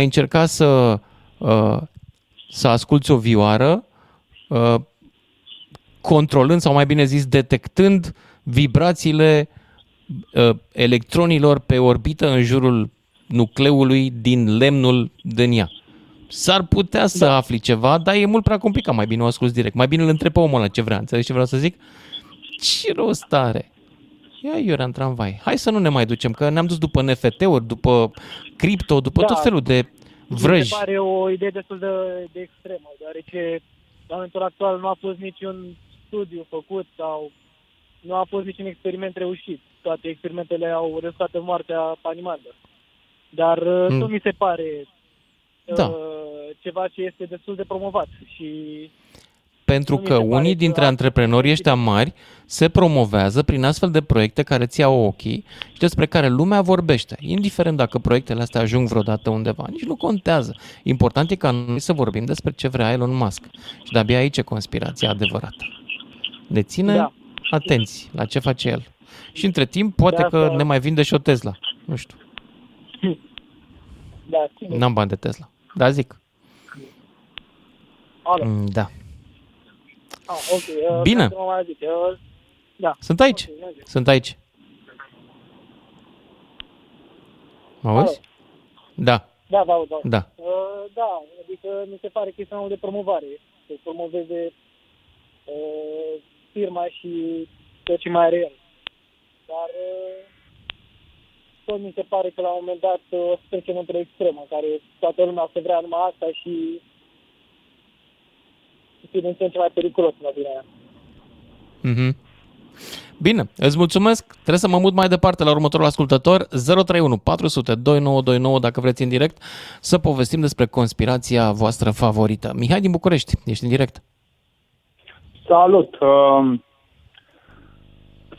încerca să asculți o vioară controlând sau mai bine zis detectând vibrațiile electronilor pe orbită în jurul nucleului din lemnul din ea. S-ar putea să afli ceva, dar e mult prea complicat, mai bine o asculți direct. Mai bine îl întrebi pe omul ăla ce vrea, înțelegi ce vreau să zic? Ce rost are? Ia Iurea în tramvai. Hai să nu ne mai ducem, că ne-am dus după NFT-uri, după cripto, după tot felul de vrăji. Mi se pare o idee destul de extremă, deoarece la momentul actual nu a fost niciun studiu făcut sau nu a fost niciun experiment reușit. Toate experimentele au rezultat în moartea animalelor. Dar nu mi se pare ceva ce este destul de promovat. Pentru că unii dintre antreprenorii ăștia mari se promovează prin astfel de proiecte care ți iau ochii și despre care lumea vorbește. Indiferent dacă proiectele astea ajung vreodată undeva, nici nu contează. Important e ca noi să vorbim despre ce vrea Elon Musk. Și de-abia aici e conspirația adevărată. Ne ține atenți la ce face el. Și între timp poate că ne mai vinde și o Tesla. Nu știu. Da, n-am bani de Tesla. Da, zic. Da. Okay. Bine. Sunt aici. Okay, sunt aici. Mă auzi? Da. Da, vă aud. Da. Da, adică mi se pare că este unul de promovare. Să promoveze firma și tot ce mai are el. Dar tot mi se pare că la un moment dat o să trecem într-o extremă în care toată lumea se vrea numai asta și din ce mai periculos în opinia. Bine, îți mulțumesc. Trebuie să mă mut mai departe la următorul ascultător. 031 400 2929 dacă vreți în direct să povestim despre conspirația voastră favorită. Mihai din București, ești în direct. Salut!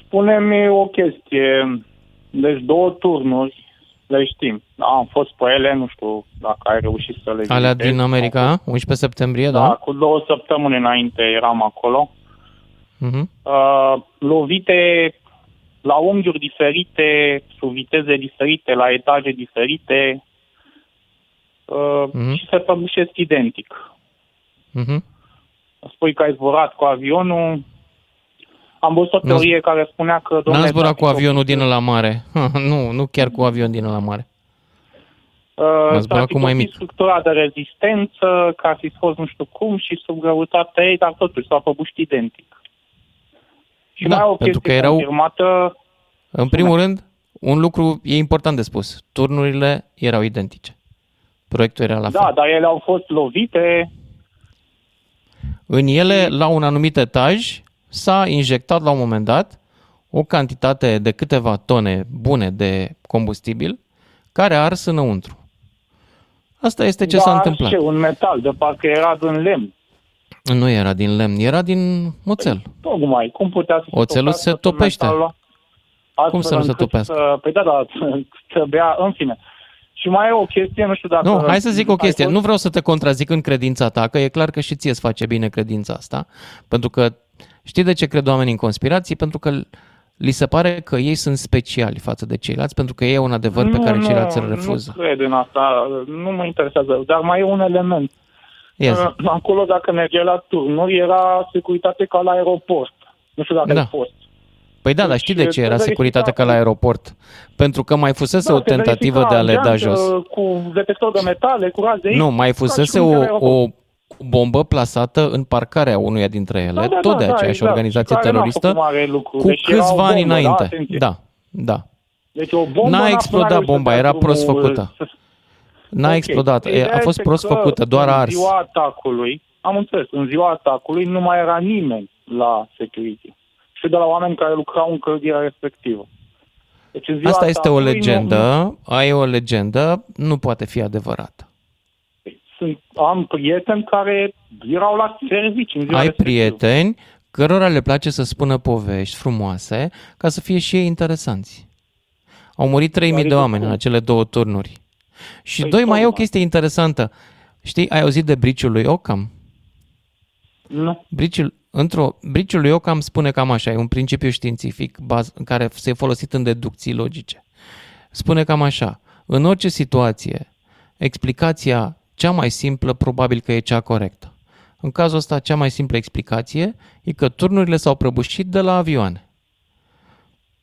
Spune-mi o chestie. Deci două turnuri le știm. Am fost pe ele, nu știu dacă ai reușit să le vizitezi. Alea din America, 11 septembrie, da? Da, cu 2 săptămâni înainte eram acolo. Uh-huh. Lovite la unghiuri diferite, sub viteze diferite, la etaje diferite și se prăbușesc identic. Uh-huh. Spui că ai zburat cu avionul. Am văzut o teorie care spunea că... N-am zburat cu avionul din ăla mare. Nu chiar cu avion din ăla mare. Am zburat cu mai mic. Structura de rezistență, că ar fi fost nu știu cum și sub greutate ei, dar totuși s-a prăbușit identic. Și da, mai o chestie confirmată... În primul rând, un lucru e important de spus. Turnurile erau identice. Proiectul era la fel. Da, dar ele au fost lovite... În ele, la un anumit etaj, s-a injectat la un moment dat o cantitate de câteva tone bune de combustibil care a ars înăuntru. Asta este ce s-a întâmplat. Dar un metal, de parcă era din lemn. Nu era din lemn, era din oțel. Păi, tocmai, cum putea să oțelul se topește. Cum să nu se topească? Păi da, trebuia, în fine... Și mai e o chestie, nu știu dacă... Nu, hai să zic o chestie. Nu vreau să te contrazic în credința ta, că e clar că și ție îți face bine credința asta. Pentru că știi de ce cred oamenii în conspirații? Pentru că li se pare că ei sunt speciali față de ceilalți, pentru că ei au un adevăr pe care ceilalți îl refuză. Nu cred în asta. Nu mă interesează. Dar mai e un element. Acolo, dacă merge la turnuri, era securitate ca la aeroport. Nu știu dacă ai fost. Păi da, dar știi de ce era securitatea ca la aeroport? Pentru că mai fusese o tentativă de a le da jos. Cu detector de metale, cu raze X. Nu, mai fusese o bombă plasată în parcarea unuia dintre ele, tot de aceeași organizație teroristă, cu câțiva ani înainte. Da. Deci o bombă n-a explodat bomba, era prost făcută. N-a explodat, a fost prost făcută, doar a ars. În ziua atacului, am înțeles, în ziua atacului nu mai era nimeni la securitate. Și de la oameni care lucrau în clădirea respectivă. Deci, în ziua asta este o legendă, nu poate fi adevărată. Am prieteni care erau la servici în ziua respectivă. Ai prieteni cărora le place să spună povești frumoase ca să fie și ei interesanți. Au murit 3.000 de oameni în acele două turnuri. Și mai e o chestie interesantă. Știi, ai auzit de briciul lui Ockham? Nu. Briciul lui Ockham spune cam așa, e un principiu științific care se folosit în deducții logice. Spune cam așa, în orice situație, explicația cea mai simplă probabil că e cea corectă. În cazul ăsta, cea mai simplă explicație e că turnurile s-au prăbușit de la avioane.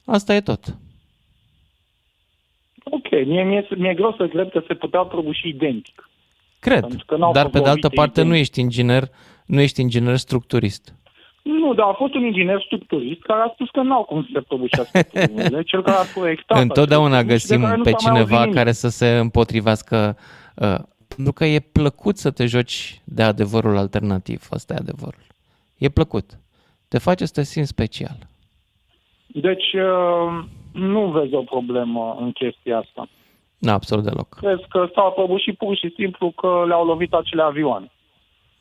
Asta e tot. Ok, mi-e greu să cred că se putea prăbuși identic. Cred, dar pe de altă parte nu ești inginer structurist. Nu, dar a fost un inginer structurist care a spus că n-au cum să se prăbușească turnurile, cel care a proiectat. Întotdeauna găsim pe cineva care să se împotrivească, pentru că e plăcut să te joci de adevărul alternativ. Asta e adevărul. E plăcut. Te face să te simți special. Deci nu vezi o problemă în chestia asta. Da, absolut deloc. Crezi că s-au prăbușit pur și simplu că le-au lovit acele avioane.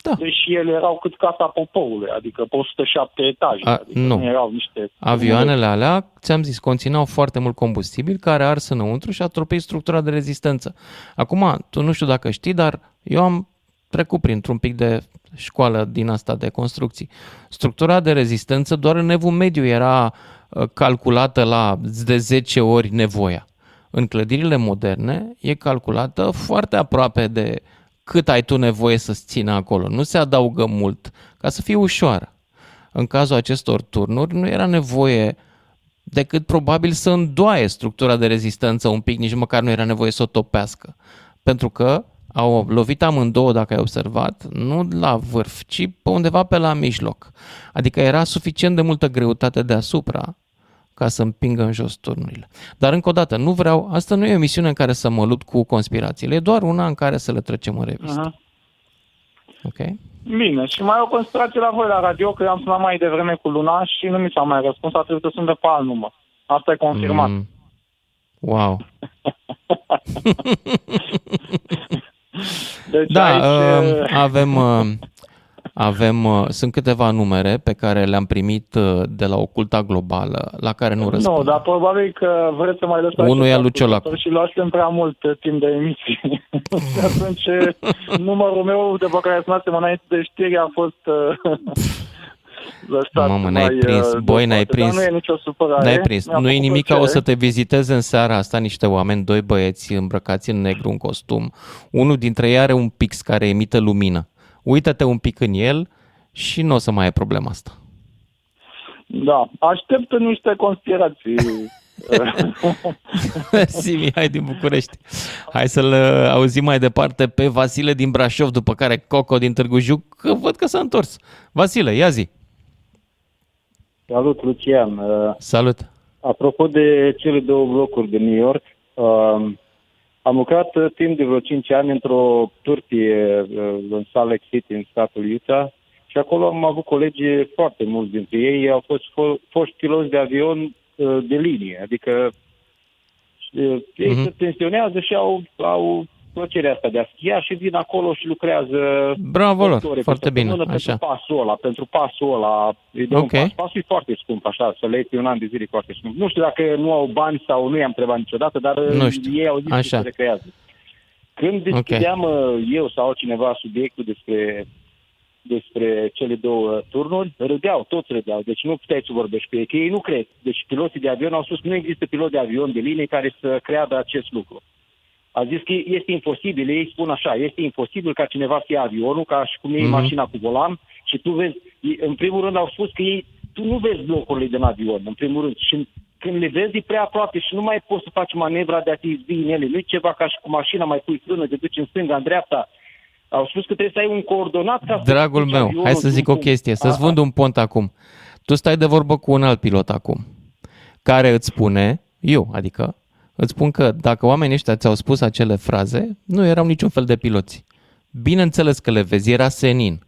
Da. Deși ele erau cât casa Popoului, adică pe 107 etaje. Adică nu erau niște... Avioanele alea, ți-am zis, conțineau foarte mult combustibil care a ars înăuntru și a tropit structura de rezistență. Acum, tu nu știu dacă știi, dar eu am trecut printr-un pic de școală din asta de construcții. Structura de rezistență doar în evul mediu era calculată la de 10 ori nevoia. În clădirile moderne e calculată foarte aproape de cât ai tu nevoie să-ți țină acolo. Nu se adaugă mult ca să fie ușoară. În cazul acestor turnuri nu era nevoie decât probabil să îndoaie structura de rezistență un pic, nici măcar nu era nevoie să o topească. Pentru că au lovit amândouă, dacă ai observat, nu la vârf, ci pe undeva pe la mijloc. Adică era suficient de multă greutate deasupra ca să împingă în jos turnurile. Dar încă o dată, nu vreau, asta nu e o misiune în care să mă lupt cu conspirațiile, e doar una în care să le trecem în revistă. Okay? Bine, și mai o conspirație la voi la radio, că am sunat mai devreme cu Luna și nu mi s-a mai răspuns, a trebuit să sun de pe alt număr. Asta e confirmat. Wow! Deci avem... Sunt câteva numere pe care le-am primit de la Oculta Globală, la care nu răspund. Nu, dar probabil că vreți să mai lăsați și luați prea mult timp de emisie. Atunci numărul meu de pe care sunasem înainte de știri a fost... Mamă, n-ai prins, boi, n-ai prins. Nu e nicio supărare. N-ai prins. Nu-i nimic ca o să te viziteze în seara asta niște oameni, doi băieți îmbrăcați în negru, în costum. Unul dintre ei are un pix care emite lumină. Uită-te un pic în el și nu o să mai ai problema asta. Da, aștept niște conspirații. Simi, hai din București. Hai să-l auzim mai departe pe Vasile din Brașov, după care Coco din Târgu Jiu, că văd că s-a întors. Vasile, ia zi. Salut, Lucian. Salut. Apropo de cele două blocuri din New York, am lucrat timp de vreo 5 ani într-o turtie în Salt Lake City, în statul Utah, și acolo am avut colegi, foarte mulți dintre ei au fost foști piloți de avion de linie, adică ei se pensionează și au plăcerea asta de a schia și vin acolo și lucrează. Bravo lor, foarte bine, așa. Pentru pasul ăla, okay. Pasul e foarte scump, așa, să le iei pe un an de zile foarte scump. Nu știu dacă nu au bani sau nu i-am întrebat niciodată, dar ei au zis așa. Că se recrează. Când deschideam eu sau cineva subiectul despre cele două turnuri, toți râdeau, deci nu puteai să vorbești cu ei, că ei nu cred. Deci piloții de avion au spus că nu există pilot de avion de linie care să creadă acest lucru. A zis că este imposibil, ei spun așa, este imposibil ca cineva să ia avionul, ca și cum iei mașina cu volan și tu vezi, în primul rând au spus că tu nu vezi blocurile din avion, în primul rând, și când le vezi e prea aproape și nu mai poți să faci manevra de a te izbi în ele, nu e ceva ca și cu mașina, mai pui frână, te duci în stânga, în dreapta. Au spus că trebuie să ai un coordonat ca să... Dragul meu, hai să zic o chestie, să-ți vând un pont acum. Tu stai de vorbă cu un alt pilot acum, care îți spune, îți spun că dacă oamenii ăștia ți-au spus acele fraze, nu erau niciun fel de piloți. Bineînțeles că le vezi, era senin.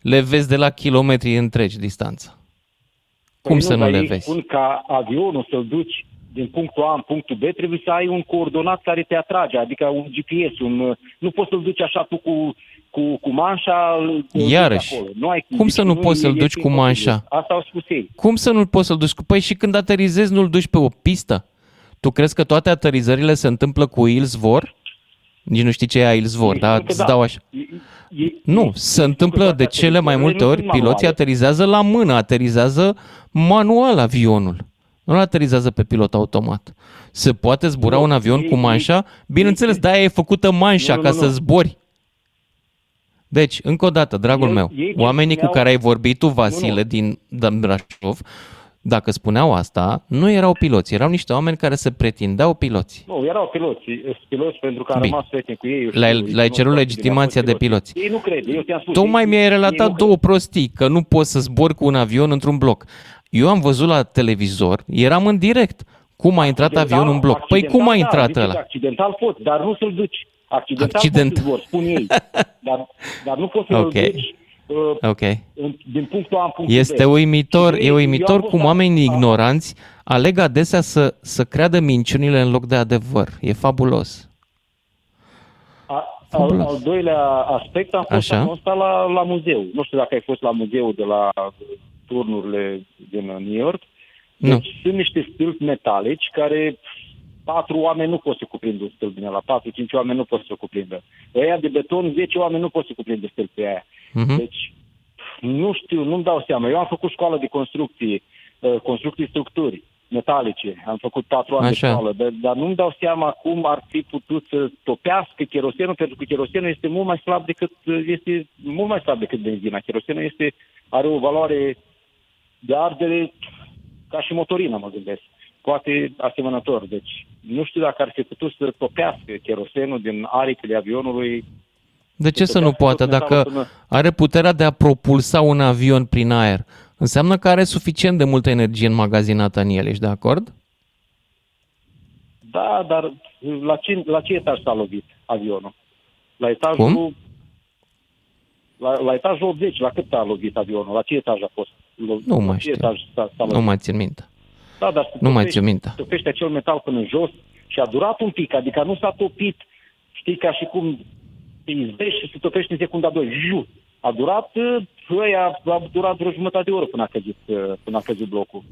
Le vezi de la kilometri întregi distanță. Cum să nu le vezi? Spun ca avionul să-l duci din punctul A în punctul B, trebuie să ai un coordonat care te atrage, adică un GPS. Nu poți să-l duci așa tu cu manșa. Iarăși, cum să nu poți să-l duci cu manșa? Asta au spus ei. Cum să nu poți să-l duci? Păi și când aterizezi nu-l duci pe o pistă? Tu crezi că toate aterizările se întâmplă cu ilzvor? Nici nu știi ce e ilzvor, dar îți dau așa. Nu, se întâmplă de cele mai multe ori, piloții aterizează la mână, aterizează manual avionul. Nu aterizează pe pilot automat. Se poate zbura un avion cu manșa? Bineînțeles, de-aia e făcută manșa, ca să zbori. Deci, încă o dată, dragul meu, oamenii cu care ai vorbit tu, Vasile, din Brașov, dacă spuneau asta, nu erau piloți, erau niște oameni care se pretindeau piloți. Nu, erau piloți pentru că am rămas prieteni cu ei. L-ai cerut legitimația de piloți. Ei nu cred, eu ți-am spus. Tocmai mi-ai relatat două prostii, că nu poți să zbori cu un avion într-un bloc. Eu am văzut la televizor, eram în direct, cum a intrat avionul în bloc. Păi cum a intrat ăla? Accidental poți, dar nu să-l duci. Accidental poți să spun ei, dar nu poți să-l duci. Din punctul A în punctul B. Este uimitor, e uimitor cum oamenii ignoranți aleg adesea să creadă minciunile în loc de adevăr. E fabulos. Al doilea aspect, am fost la muzeu. Nu știu dacă ai fost la muzeu de la turnurile din New York. Deci sunt niște stâlpi metalici care... 4 oameni nu pot să cuprindă un stâlp din ăla, 4-5 oameni nu pot să cuprindă. Aia de beton, 10 oameni nu pot să cuprindă stâlpul aia. Deci, nu știu, nu-mi dau seama. Eu am făcut școală de construcții structuri metalice. Am făcut 4 ani de școală, dar nu-mi dau seama cum ar fi putut să topească cherosenul, pentru că cherosenul este mult mai slab decât benzina. Cherosenul are o valoare de ardere ca și motorina, mă gândesc. Poate asemănător. Deci nu știu dacă ar fi putut să topească cherosenul din aripile avionului. De ce să nu poată? Dacă are puterea de a propulsa un avion prin aer, înseamnă că are suficient de multă energie înmagazinată în el. Ești de acord? Da, dar la ce etaj s-a lovit avionul? La etajul... Cum? La etajul 80, la cât s-a lovit avionul? La ce etaj a fost? Nu mai știu. Nu mai țin minte. Da, dar se topește acel metal până în jos și a durat un pic, adică nu s-a topit, știi, ca și cum te izbești și se topește în secunda 2. A durat, a durat vreo jumătate de oră până a căzut blocul.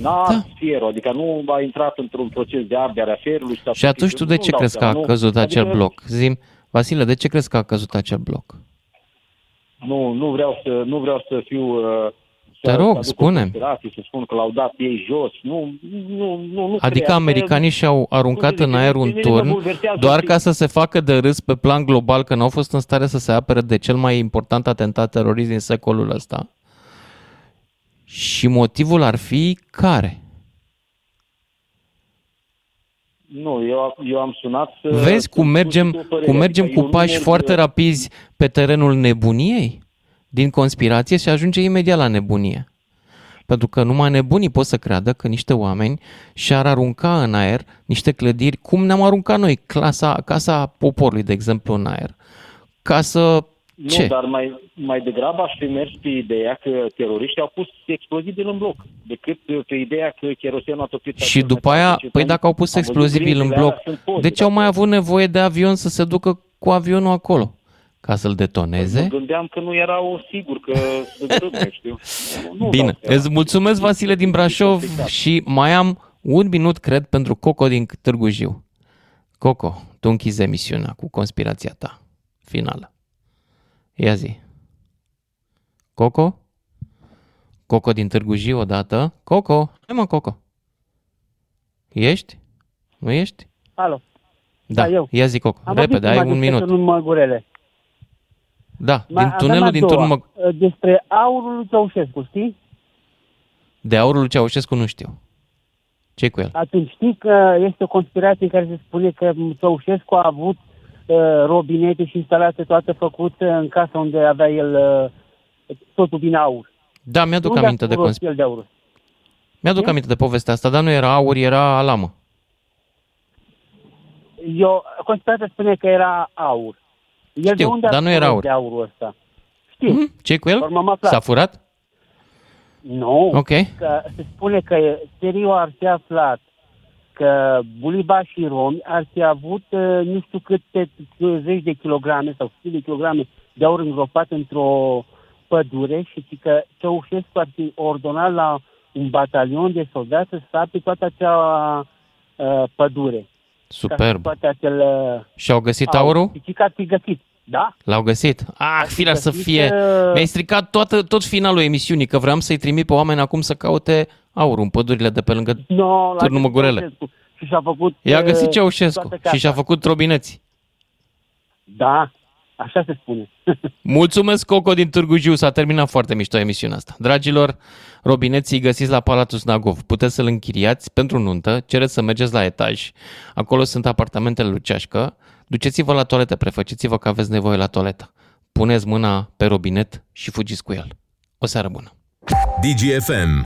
N-a fierul, adică nu a intrat într-un proces de ardere a fierului. Și atunci tu de ce crezi că a căzut acel bloc? Zi-mi, Vasile, de ce crezi că a căzut acel bloc? Nu vreau să fiu... Te rog, spune-mi. Să spun că l-au dat ei jos. Nu adică americanii și-au aruncat în aer un turn doar ca să se facă de râs pe plan global că n-au fost în stare să se apere de cel mai important atentat terorist din secolul ăsta. Și motivul ar fi care? Nu, eu am sunat... Vezi cum mergem cu pași foarte rapizi pe terenul nebuniei? Din conspirație și ajunge imediat la nebunie. Pentru că numai nebunii pot să creadă că niște oameni și-ar arunca în aer niște clădiri, cum ne-am aruncat noi, Casa Poporului, de exemplu, în aer. Ca să... Nu, dar mai degrabă aș fi mers pe ideea că teroriștii au pus explozibil în bloc, decât pe ideea că cherosenul a topit... Și după aia, dacă au pus explozibil în bloc, de ce au mai avut nevoie de avion să se ducă cu avionul acolo? Ca să-l detoneze? Mă gândeam că nu erau sigur că... Bine, îți mulțumesc, Vasile din Brașov, și mai am un minut, cred, pentru Coco din Târgu Jiu. Coco, tu închizi emisiunea cu conspirația ta finală. Ia zi. Coco? Coco din Târgu Jiu odată. Coco, hai mă, Coco. Ești? Nu ești? Alo. Da, eu. Ia zi, Coco. Repede, ai un minut. Da, din tunelul din Târgu... Despre aurul lui Ceaușescu, știi? De aurul lui Ceaușescu nu știu. Ce-i cu el? Atunci știi că este o conspirație în care se spune că Ceaușescu a avut robinete și instalate toate făcute în casa unde avea el totul din aur. Da, mi-aduc aminte de conspirație. Mi-aduc aminte de povestea asta, dar nu era aur, era alamă. Conspirația spune că era aur. El știu, de unde dar nu era aur. Aurul ăsta? Știi? Ce-i cu el? S-a furat? Nu. Okay. Că se spune că Seriu ar fi aflat că Buliba și romi ar fi avut nu știu câte zeci de kilograme sau sute de kilograme de aur îngropat într-o pădure și că Ceaușescu ar fi ordonat la un batalion de soldați să sape toată acea pădure. Superb. Și au găsit aurul? Și că ar fi găsit, da? L-au găsit. Ah, firea să fie. Mi-ai stricat tot finalul emisiunii, că vreau să-i trimit pe oameni acum să caute aurul în pădurile de pe lângă Târnul Măgurele. Și și-a făcut... I-a găsit Ceaușescu și și-a făcut robineți. Da, așa se spune. Mulțumesc, Coco din Târgu Jiu. S-a terminat foarte mișto emisiunea asta. Dragilor, robineții găsiți la Palatul Snagov. Puteți să-l închiriați pentru nuntă, cereți să mergeți la etaj. Acolo sunt apartamentele lui Ceașcă. Duceți-vă la toaletă, prefăceți-vă că aveți nevoie la toaletă. Puneți mâna pe robinet și fugiți cu el. O seară bună! DGFM